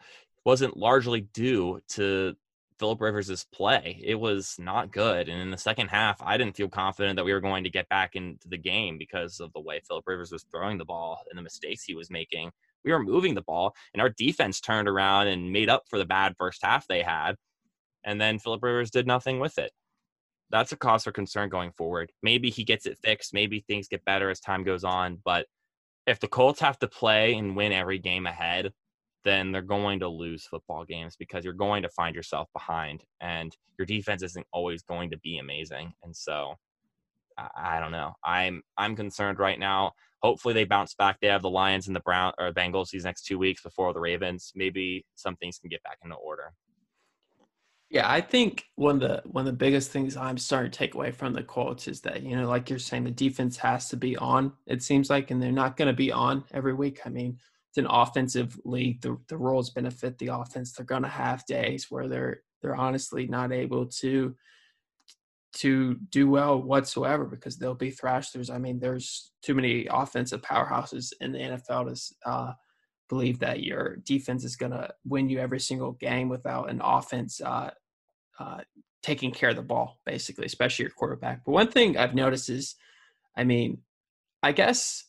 wasn't largely due to Philip Rivers' play. It was not good. And in the second half, I didn't feel confident that we were going to get back into the game because of the way Philip Rivers was throwing the ball and the mistakes he was making. We were moving the ball, and our defense turned around and made up for the bad first half they had. And then Philip Rivers did nothing with it. That's a cause for concern going forward. Maybe he gets it fixed. Maybe things get better as time goes on. But if the Colts have to play and win every game ahead, then they're going to lose football games because you're going to find yourself behind and your defense isn't always going to be amazing. And so I, I don't know. I'm, I'm concerned right now. Hopefully they bounce back. They have the Lions and the Brown or Bengals these next two weeks before the Ravens. Maybe some things can get back into order. Yeah. I think one of the, one of the biggest things I'm starting to take away from the Colts is that, you know, like you're saying, the defense has to be on, it seems like, and they're not going to be on every week. I mean, it's an offensive league. The, the rules benefit the offense. They're going to have days where they're they're honestly not able to to do well whatsoever because they'll be thrashers. I mean, there's too many offensive powerhouses in the N F L to uh, believe that your defense is going to win you every single game without an offense uh, uh, taking care of the ball, basically, especially your quarterback. But one thing I've noticed is, I mean, I guess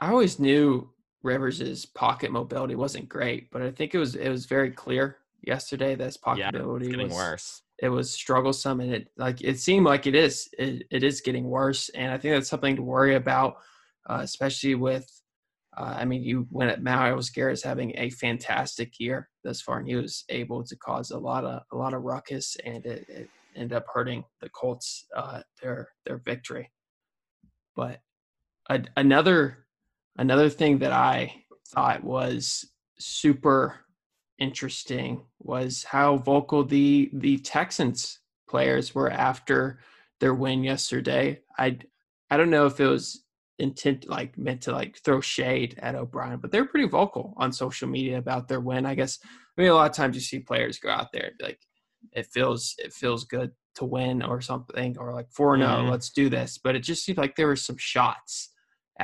I always knew – Rivers' pocket mobility wasn't great, but I think it was it was very clear yesterday that his pocket yeah, mobility it's getting was worse. It was strugglesome, and it like it seemed like it is it, it is getting worse, and I think that's something to worry about, uh, especially with. Uh, I mean, you went at Myles Garrett's having a fantastic year thus far, and he was able to cause a lot of a lot of ruckus, and it, it ended up hurting the Colts uh, their their victory. But a, another. Another thing that I thought was super interesting was how vocal the the Texans players were after their win yesterday. I I don't know if it was intent like meant to like throw shade at O'Brien, but they're pretty vocal on social media about their win. I guess I mean a lot of times you see players go out there and be like it feels it feels good to win or something or like four oh, mm-hmm. let's do this. But it just seemed like there were some shots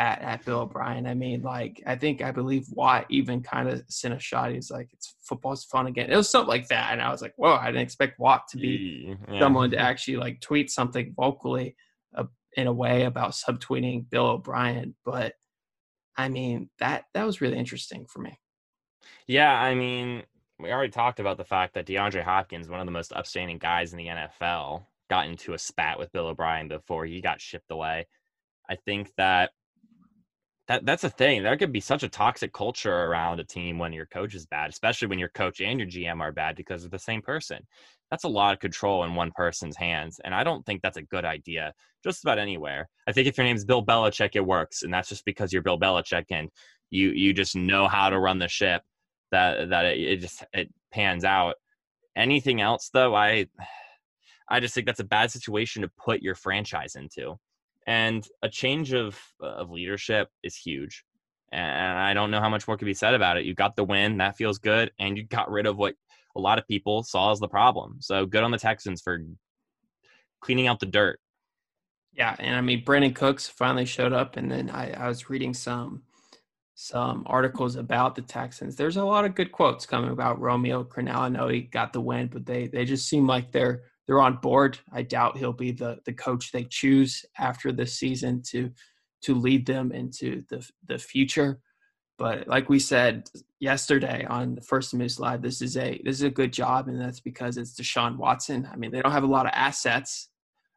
At, at Bill O'Brien. I mean, like, I think, I believe Watt even kind of sent a shot. He's like, it's football's fun again. It was something like that. And I was like, whoa, I didn't expect Watt to be yeah. someone to actually like tweet something vocally uh, in a way about subtweeting Bill O'Brien. But I mean, that, that was really interesting for me. Yeah. I mean, we already talked about the fact that DeAndre Hopkins, one of the most upstanding guys in the N F L, got into a spat with Bill O'Brien before he got shipped away. I think that, that that's a thing. There could be such a toxic culture around a team when your coach is bad, especially when your coach and your G M are bad because they're the same person. That's a lot of control in one person's hands, and I don't think that's a good idea just about anywhere. I think if your name's Bill Belichick, it works, and that's just because you're Bill Belichick and you you just know how to run the ship, that that it, it just it pans out. Anything else, though, I I just think that's a bad situation to put your franchise into. And a change of of leadership is huge, and I don't know how much more can be said about it. You got the win, that feels good, and you got rid of what a lot of people saw as the problem. So good on the Texans for cleaning out the dirt. Yeah, and I mean, Brandon Cooks finally showed up, and then I, I was reading some some articles about the Texans. There's a lot of good quotes coming about Romeo Crennel. I know he got the win, but they they just seem like they're they're on board. I doubt he'll be the the coach they choose after this season to to lead them into the the future. But like we said yesterday on the First and Moose Live, this is a this is a good job, and that's because it's Deshaun Watson. I mean, they don't have a lot of assets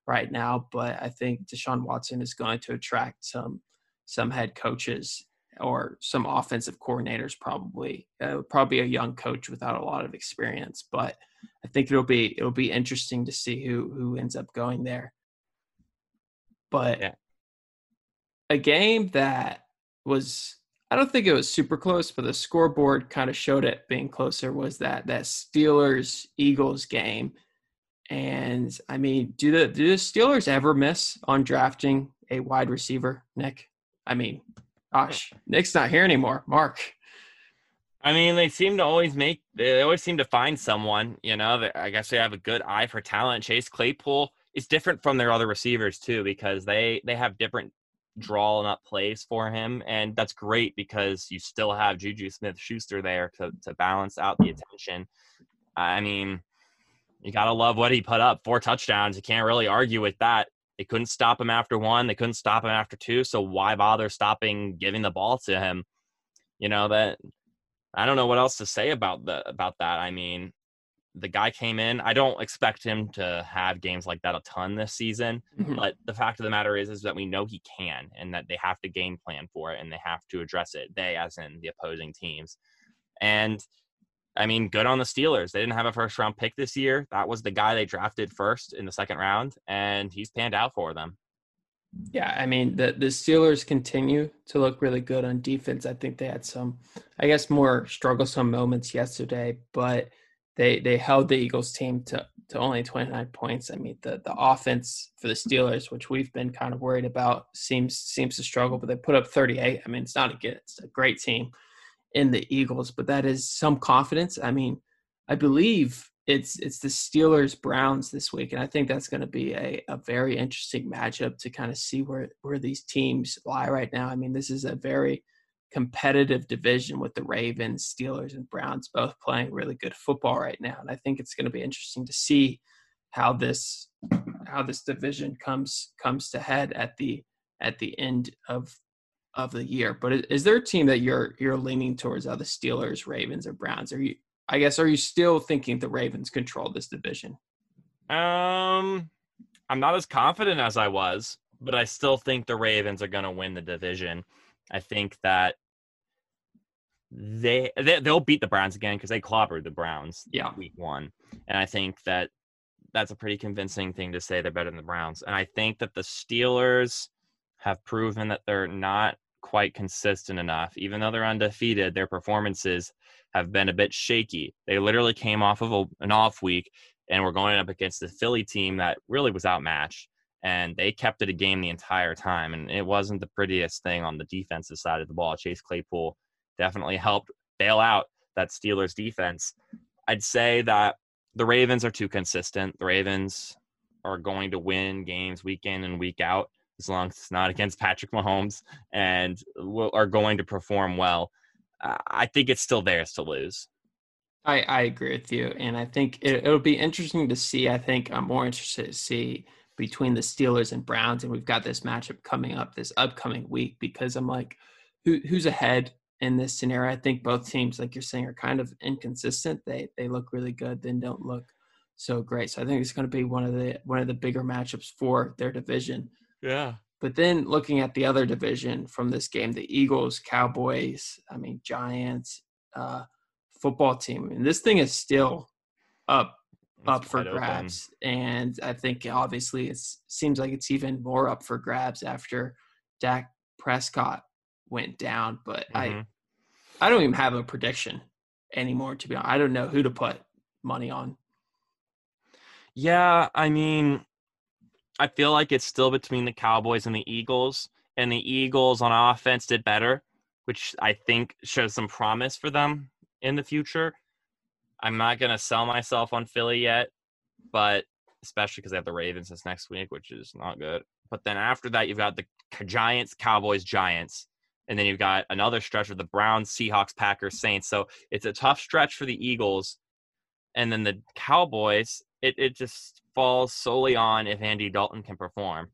right now, but I think Deshaun Watson is going to attract some some head coaches or some offensive coordinators, probably uh, probably a young coach without a lot of experience. But I think it'll be it'll be interesting to see who who ends up going there. But yeah. A game that was, I don't think it was super close, but the scoreboard kind of showed it being closer, was that that Steelers-Eagles game. And, I mean, do the do the Steelers ever miss on drafting a wide receiver, Nick? I mean, gosh, Nick's not here anymore. Mark. I mean, they seem to always make – they always seem to find someone, you know. I guess they have a good eye for talent. Chase Claypool is different from their other receivers, too, because they, they have different – drawing up plays for him, and that's great because you still have Juju Smith-Schuster there to, to balance out the attention. I mean, you gotta love what he put up. Four touchdowns, you can't really argue with that. They couldn't stop him after one, they couldn't stop him after two, so why bother stopping giving the ball to him? You know, that I don't know what else to say about the about that. I mean, the guy came in. I don't expect him to have games like that a ton this season, mm-hmm. but the fact of the matter is, is that we know he can, and that they have to game plan for it and they have to address it. They, as in the opposing teams. And I mean, good on the Steelers. They didn't have a first round pick this year. That was the guy they drafted first in the second round, and he's panned out for them. Yeah. I mean, the, the Steelers continue to look really good on defense. I think they had some, I guess, more strugglesome moments yesterday, but They they held the Eagles team to, to only twenty-nine points. I mean, the, the offense for the Steelers, which we've been kind of worried about, seems seems to struggle, but they put up thirty-eight. I mean, it's not a good, it's a great team in the Eagles, but that is some confidence. I mean, I believe it's it's the Steelers Browns this week, and I think that's going to be a, a very interesting matchup to kind of see where, where these teams lie right now. I mean, this is a very competitive division with the Ravens, Steelers, and Browns both playing really good football right now, and I think it's going to be interesting to see how this how this division comes comes to head at the at the end of of the year. But is there a team that you're you're leaning towards out of the Steelers, Ravens, or Browns? Are you I guess are you still thinking the Ravens control this division? Um, I'm not as confident as I was, but I still think the Ravens are going to win the division. I think that they, they they'll beat the Browns again because they clobbered the Browns yeah. week one, and I think that that's a pretty convincing thing to say they're better than the Browns. And I think that the Steelers have proven that they're not quite consistent enough. Even though they're undefeated, their performances have been a bit shaky. They literally came off of a, an off week and were going up against the Philly team that really was outmatched. And they kept it a game the entire time, and it wasn't the prettiest thing on the defensive side of the ball. Chase Claypool definitely helped bail out that Steelers defense. I'd say that the Ravens are too consistent. The Ravens are going to win games week in and week out, as long as it's not against Patrick Mahomes, and will, are going to perform well. Uh, I think it's still theirs to lose. I, I agree with you, and I think it, it'll be interesting to see. I think I'm more interested to see – between the Steelers and Browns, and we've got this matchup coming up this upcoming week, because I'm like, who who's ahead in this scenario? I think both teams, like you're saying, are kind of inconsistent. They they look really good, then don't look so great. So I think it's going to be one of the one of the bigger matchups for their division. Yeah. But then looking at the other division from this game, the Eagles, Cowboys, I mean, Giants, uh, football team. And this thing is still up, it's up for grabs. Open. And I think obviously it seems like it's even more up for grabs after Dak Prescott went down. But mm-hmm. I, I don't even have a prediction anymore, to be honest. I don't know who to put money on. Yeah, I mean, I feel like it's still between the Cowboys and the Eagles, and the Eagles on offense did better, which I think shows some promise for them in the future. I'm not going to sell myself on Philly yet, but especially because they have the Ravens this next week, which is not good. But then after that, you've got the Giants, Cowboys, Giants, and then you've got another stretch of the Browns, Seahawks, Packers, Saints. So it's a tough stretch for the Eagles. And then the Cowboys, it, it just falls solely on if Andy Dalton can perform,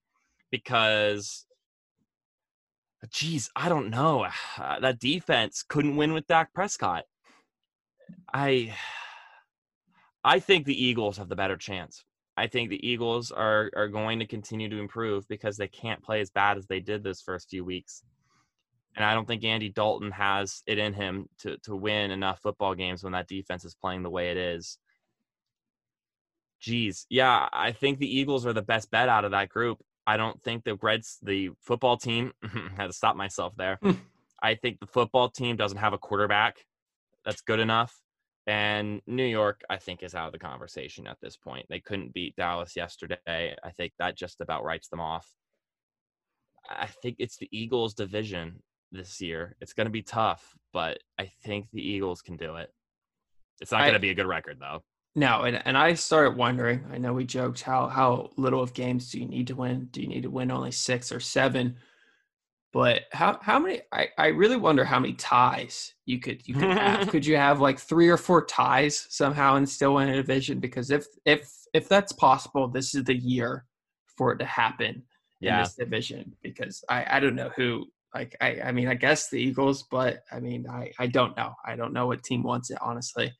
because geez, I don't know. Uh, that defense couldn't win with Dak Prescott. I, I think the Eagles have the better chance. I think the Eagles are, are going to continue to improve because they can't play as bad as they did those first few weeks. And I don't think Andy Dalton has it in him to, to win enough football games when that defense is playing the way it is. Geez, yeah, I think the Eagles are the best bet out of that group. I don't think the Reds, the football team, I had to stop myself there. I think the football team doesn't have a quarterback that's good enough. And New York, I think, is out of the conversation at this point. They couldn't beat Dallas yesterday. I think that just about writes them off. I think it's the Eagles' division this year. It's going to be tough, but I think the Eagles can do it. It's not I- going to be a good record, though. No, and, and I started wondering, I know we joked, how how little of games do you need to win? Do you need to win only six or seven? But how how many I, – I really wonder how many ties you could you could have. Could you have like three or four ties somehow and still win a division? Because if if if that's possible, this is the year for it to happen yeah. in this division, because I, I don't know who – like I, I mean, I guess the Eagles, but I mean, I, I don't know. I don't know what team wants it, honestly.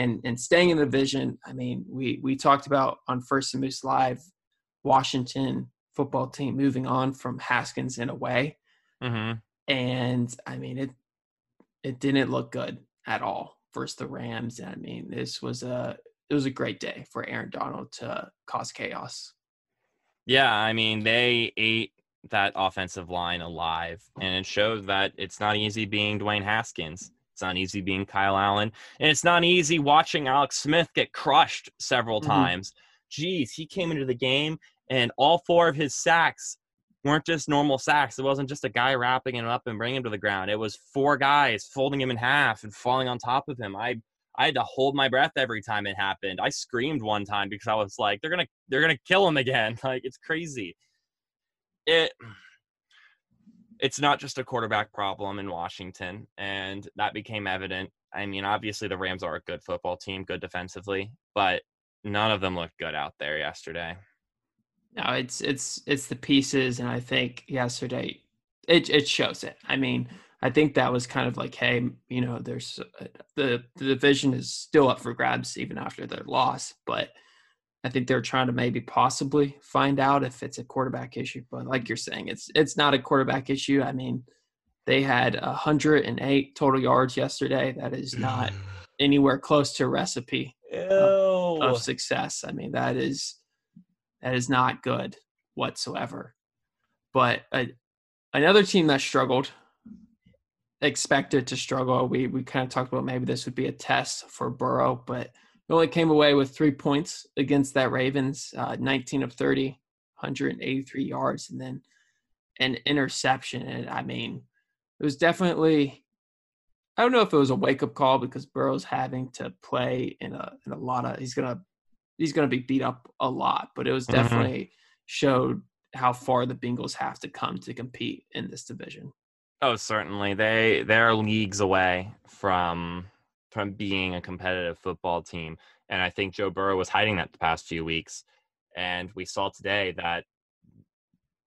And and staying in the division, I mean, we, we talked about on First and Moose Live, Washington football team moving on from Haskins in a way. Mm-hmm. And, I mean, it it didn't look good at all versus the Rams. I mean, this was a it was a great day for Aaron Donald to cause chaos. Yeah, I mean, they ate that offensive line alive, and it shows that it's not easy being Dwayne Haskins. It's not easy being Kyle Allen, and it's not easy watching Alex Smith get crushed several times. Mm-hmm. Jeez, he came into the game, and all four of his sacks weren't just normal sacks. It wasn't just a guy wrapping him up and bringing him to the ground. It was four guys folding him in half and falling on top of him. I I had to hold my breath every time it happened. I screamed one time because I was like, "They're gonna they're gonna kill him again!" Like, it's crazy. It. It's not just a quarterback problem in Washington, and that became evident. I mean, obviously the Rams are a good football team, good defensively, but none of them looked good out there yesterday. No, it's it's it's the pieces, and I think yesterday it it shows it. I mean, I think that was kind of like, hey, you know, there's uh, the the division is still up for grabs even after their loss, but I think they're trying to maybe possibly find out if it's a quarterback issue. But like you're saying, it's it's not a quarterback issue. I mean, they had one hundred eight total yards yesterday. That is not anywhere close to a recipe of, of success. I mean, that is that is not good whatsoever. But uh, another team that struggled, expected to struggle, we, we kind of talked about maybe this would be a test for Burrow, but – he only came away with three points against that Ravens, uh, nineteen of thirty, one hundred eighty-three yards, and then an interception. And, I mean, it was definitely – I don't know if it was a wake-up call, because Burrow's having to play in a in a lot of – he's going to he's gonna be beat up a lot. But it was definitely mm-hmm. showed how far the Bengals have to come to compete in this division. Oh, certainly. They, they're leagues away from – from being a competitive football team. And I think Joe Burrow was hiding that the past few weeks. And we saw today that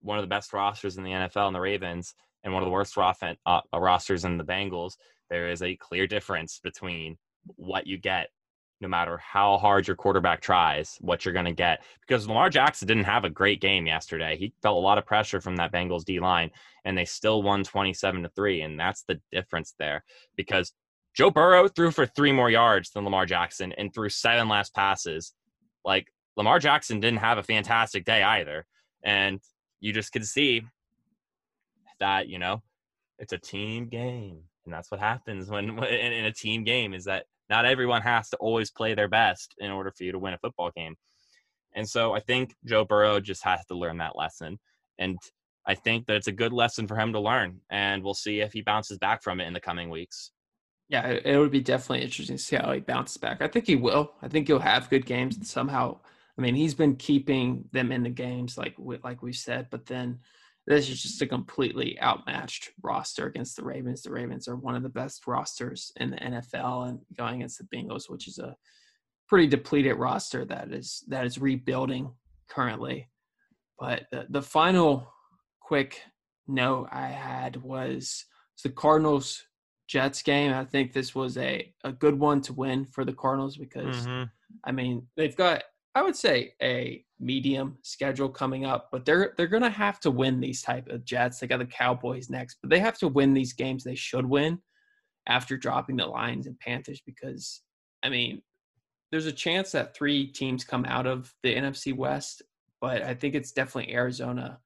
one of the best rosters in the N F L in the Ravens and one of the worst rofen- uh, rosters in the Bengals, there is a clear difference between what you get no matter how hard your quarterback tries, what you're going to get. Because Lamar Jackson didn't have a great game yesterday. He felt a lot of pressure from that Bengals D-line, and they still won twenty-seven to three, and that's the difference there. Because Joe Burrow threw for three more yards than Lamar Jackson and threw seven less passes. Like, Lamar Jackson didn't have a fantastic day either. And you just could see that, you know, it's a team game. And that's what happens when in a team game, is that not everyone has to always play their best in order for you to win a football game. And so I think Joe Burrow just has to learn that lesson. And I think that it's a good lesson for him to learn. And we'll see if he bounces back from it in the coming weeks. Yeah, it would be definitely interesting to see how he bounces back. I think he will. I think he'll have good games and somehow – I mean, he's been keeping them in the games, like we, like we said, but then this is just a completely outmatched roster against the Ravens. The Ravens are one of the best rosters in the N F L, and going against the Bengals, which is a pretty depleted roster that is that is rebuilding currently. But the, the final quick note I had was the Cardinals-Jets game. I think this was a, a good one to win for the Cardinals because, mm-hmm. I mean, they've got – I would say a medium schedule coming up, but they're they're going to have to win these type of Jets. They got the Cowboys next, but they have to win these games they should win after dropping the Lions and Panthers because, I mean, there's a chance that three teams come out of the N F C West, but I think it's definitely Arizona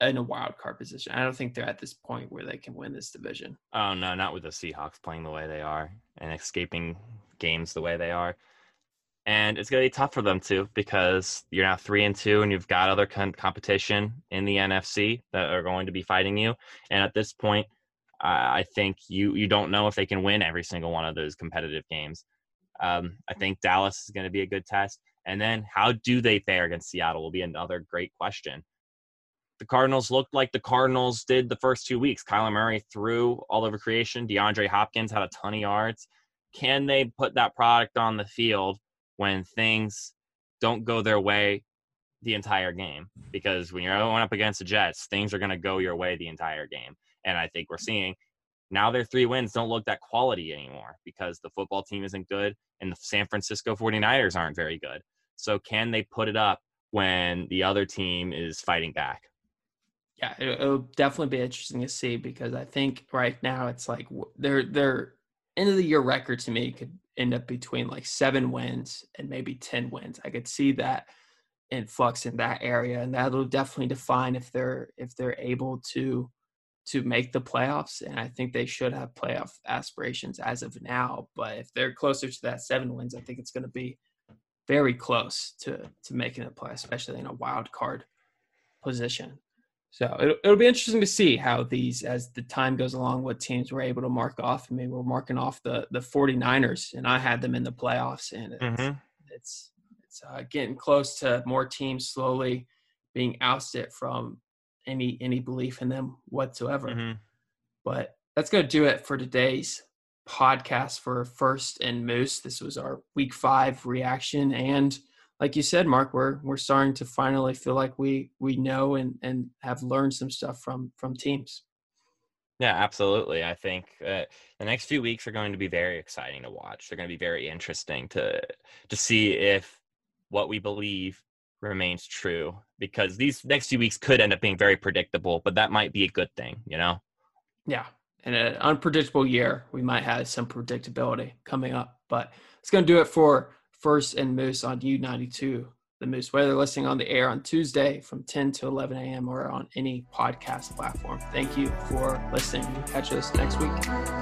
in a wild card position. I don't think they're at this point where they can win this division. Oh, no, not with the Seahawks playing the way they are and escaping games the way they are. And it's going to be tough for them, too, because you're now three and two and you've got other con- competition in the N F C that are going to be fighting you. And at this point, uh, I think you you don't know if they can win every single one of those competitive games. Um, I think Dallas is going to be a good test. And then how do they fare against Seattle will be another great question. The Cardinals looked like the Cardinals did the first two weeks. Kyler Murray threw all over creation. DeAndre Hopkins had a ton of yards. Can they put that product on the field when things don't go their way the entire game? Because when you're going up against the Jets, things are going to go your way the entire game. And I think we're seeing now their three wins don't look that quality anymore because the football team isn't good and the San Francisco forty-niners aren't very good. So can they put it up when the other team is fighting back? Yeah, it'll definitely be interesting to see because I think right now it's like their their end of the year record to me could end up between like seven wins and maybe ten wins. I could see that influx in that area, and that'll definitely define if they're if they're able to to make the playoffs. And I think they should have playoff aspirations as of now. But if they're closer to that seven wins, I think it's going to be very close to to making the play, especially in a wild card position. So it'll, it'll be interesting to see how these, as the time goes along, what teams we're able to mark off. I mean, we're marking off the, the forty-niners, and I had them in the playoffs. And it's mm-hmm. it's, it's uh, getting close to more teams slowly being ousted from any any belief in them whatsoever. Mm-hmm. But that's going to do it for today's podcast for First and Moose. This was our Week five reaction, and like you said, Mark, we're we're starting to finally feel like we we know and, and have learned some stuff from from teams. Yeah, absolutely. I think uh, the next few weeks are going to be very exciting to watch. They're going to be very interesting to to see if what we believe remains true, because these next few weeks could end up being very predictable, but that might be a good thing, you know? Yeah, in an unpredictable year, we might have some predictability coming up, but it's going to do it for First and Moose on U ninety-two, the Moose, whether listening on the air on Tuesday from ten to eleven a.m. or on any podcast platform. Thank you for listening. Catch us next week.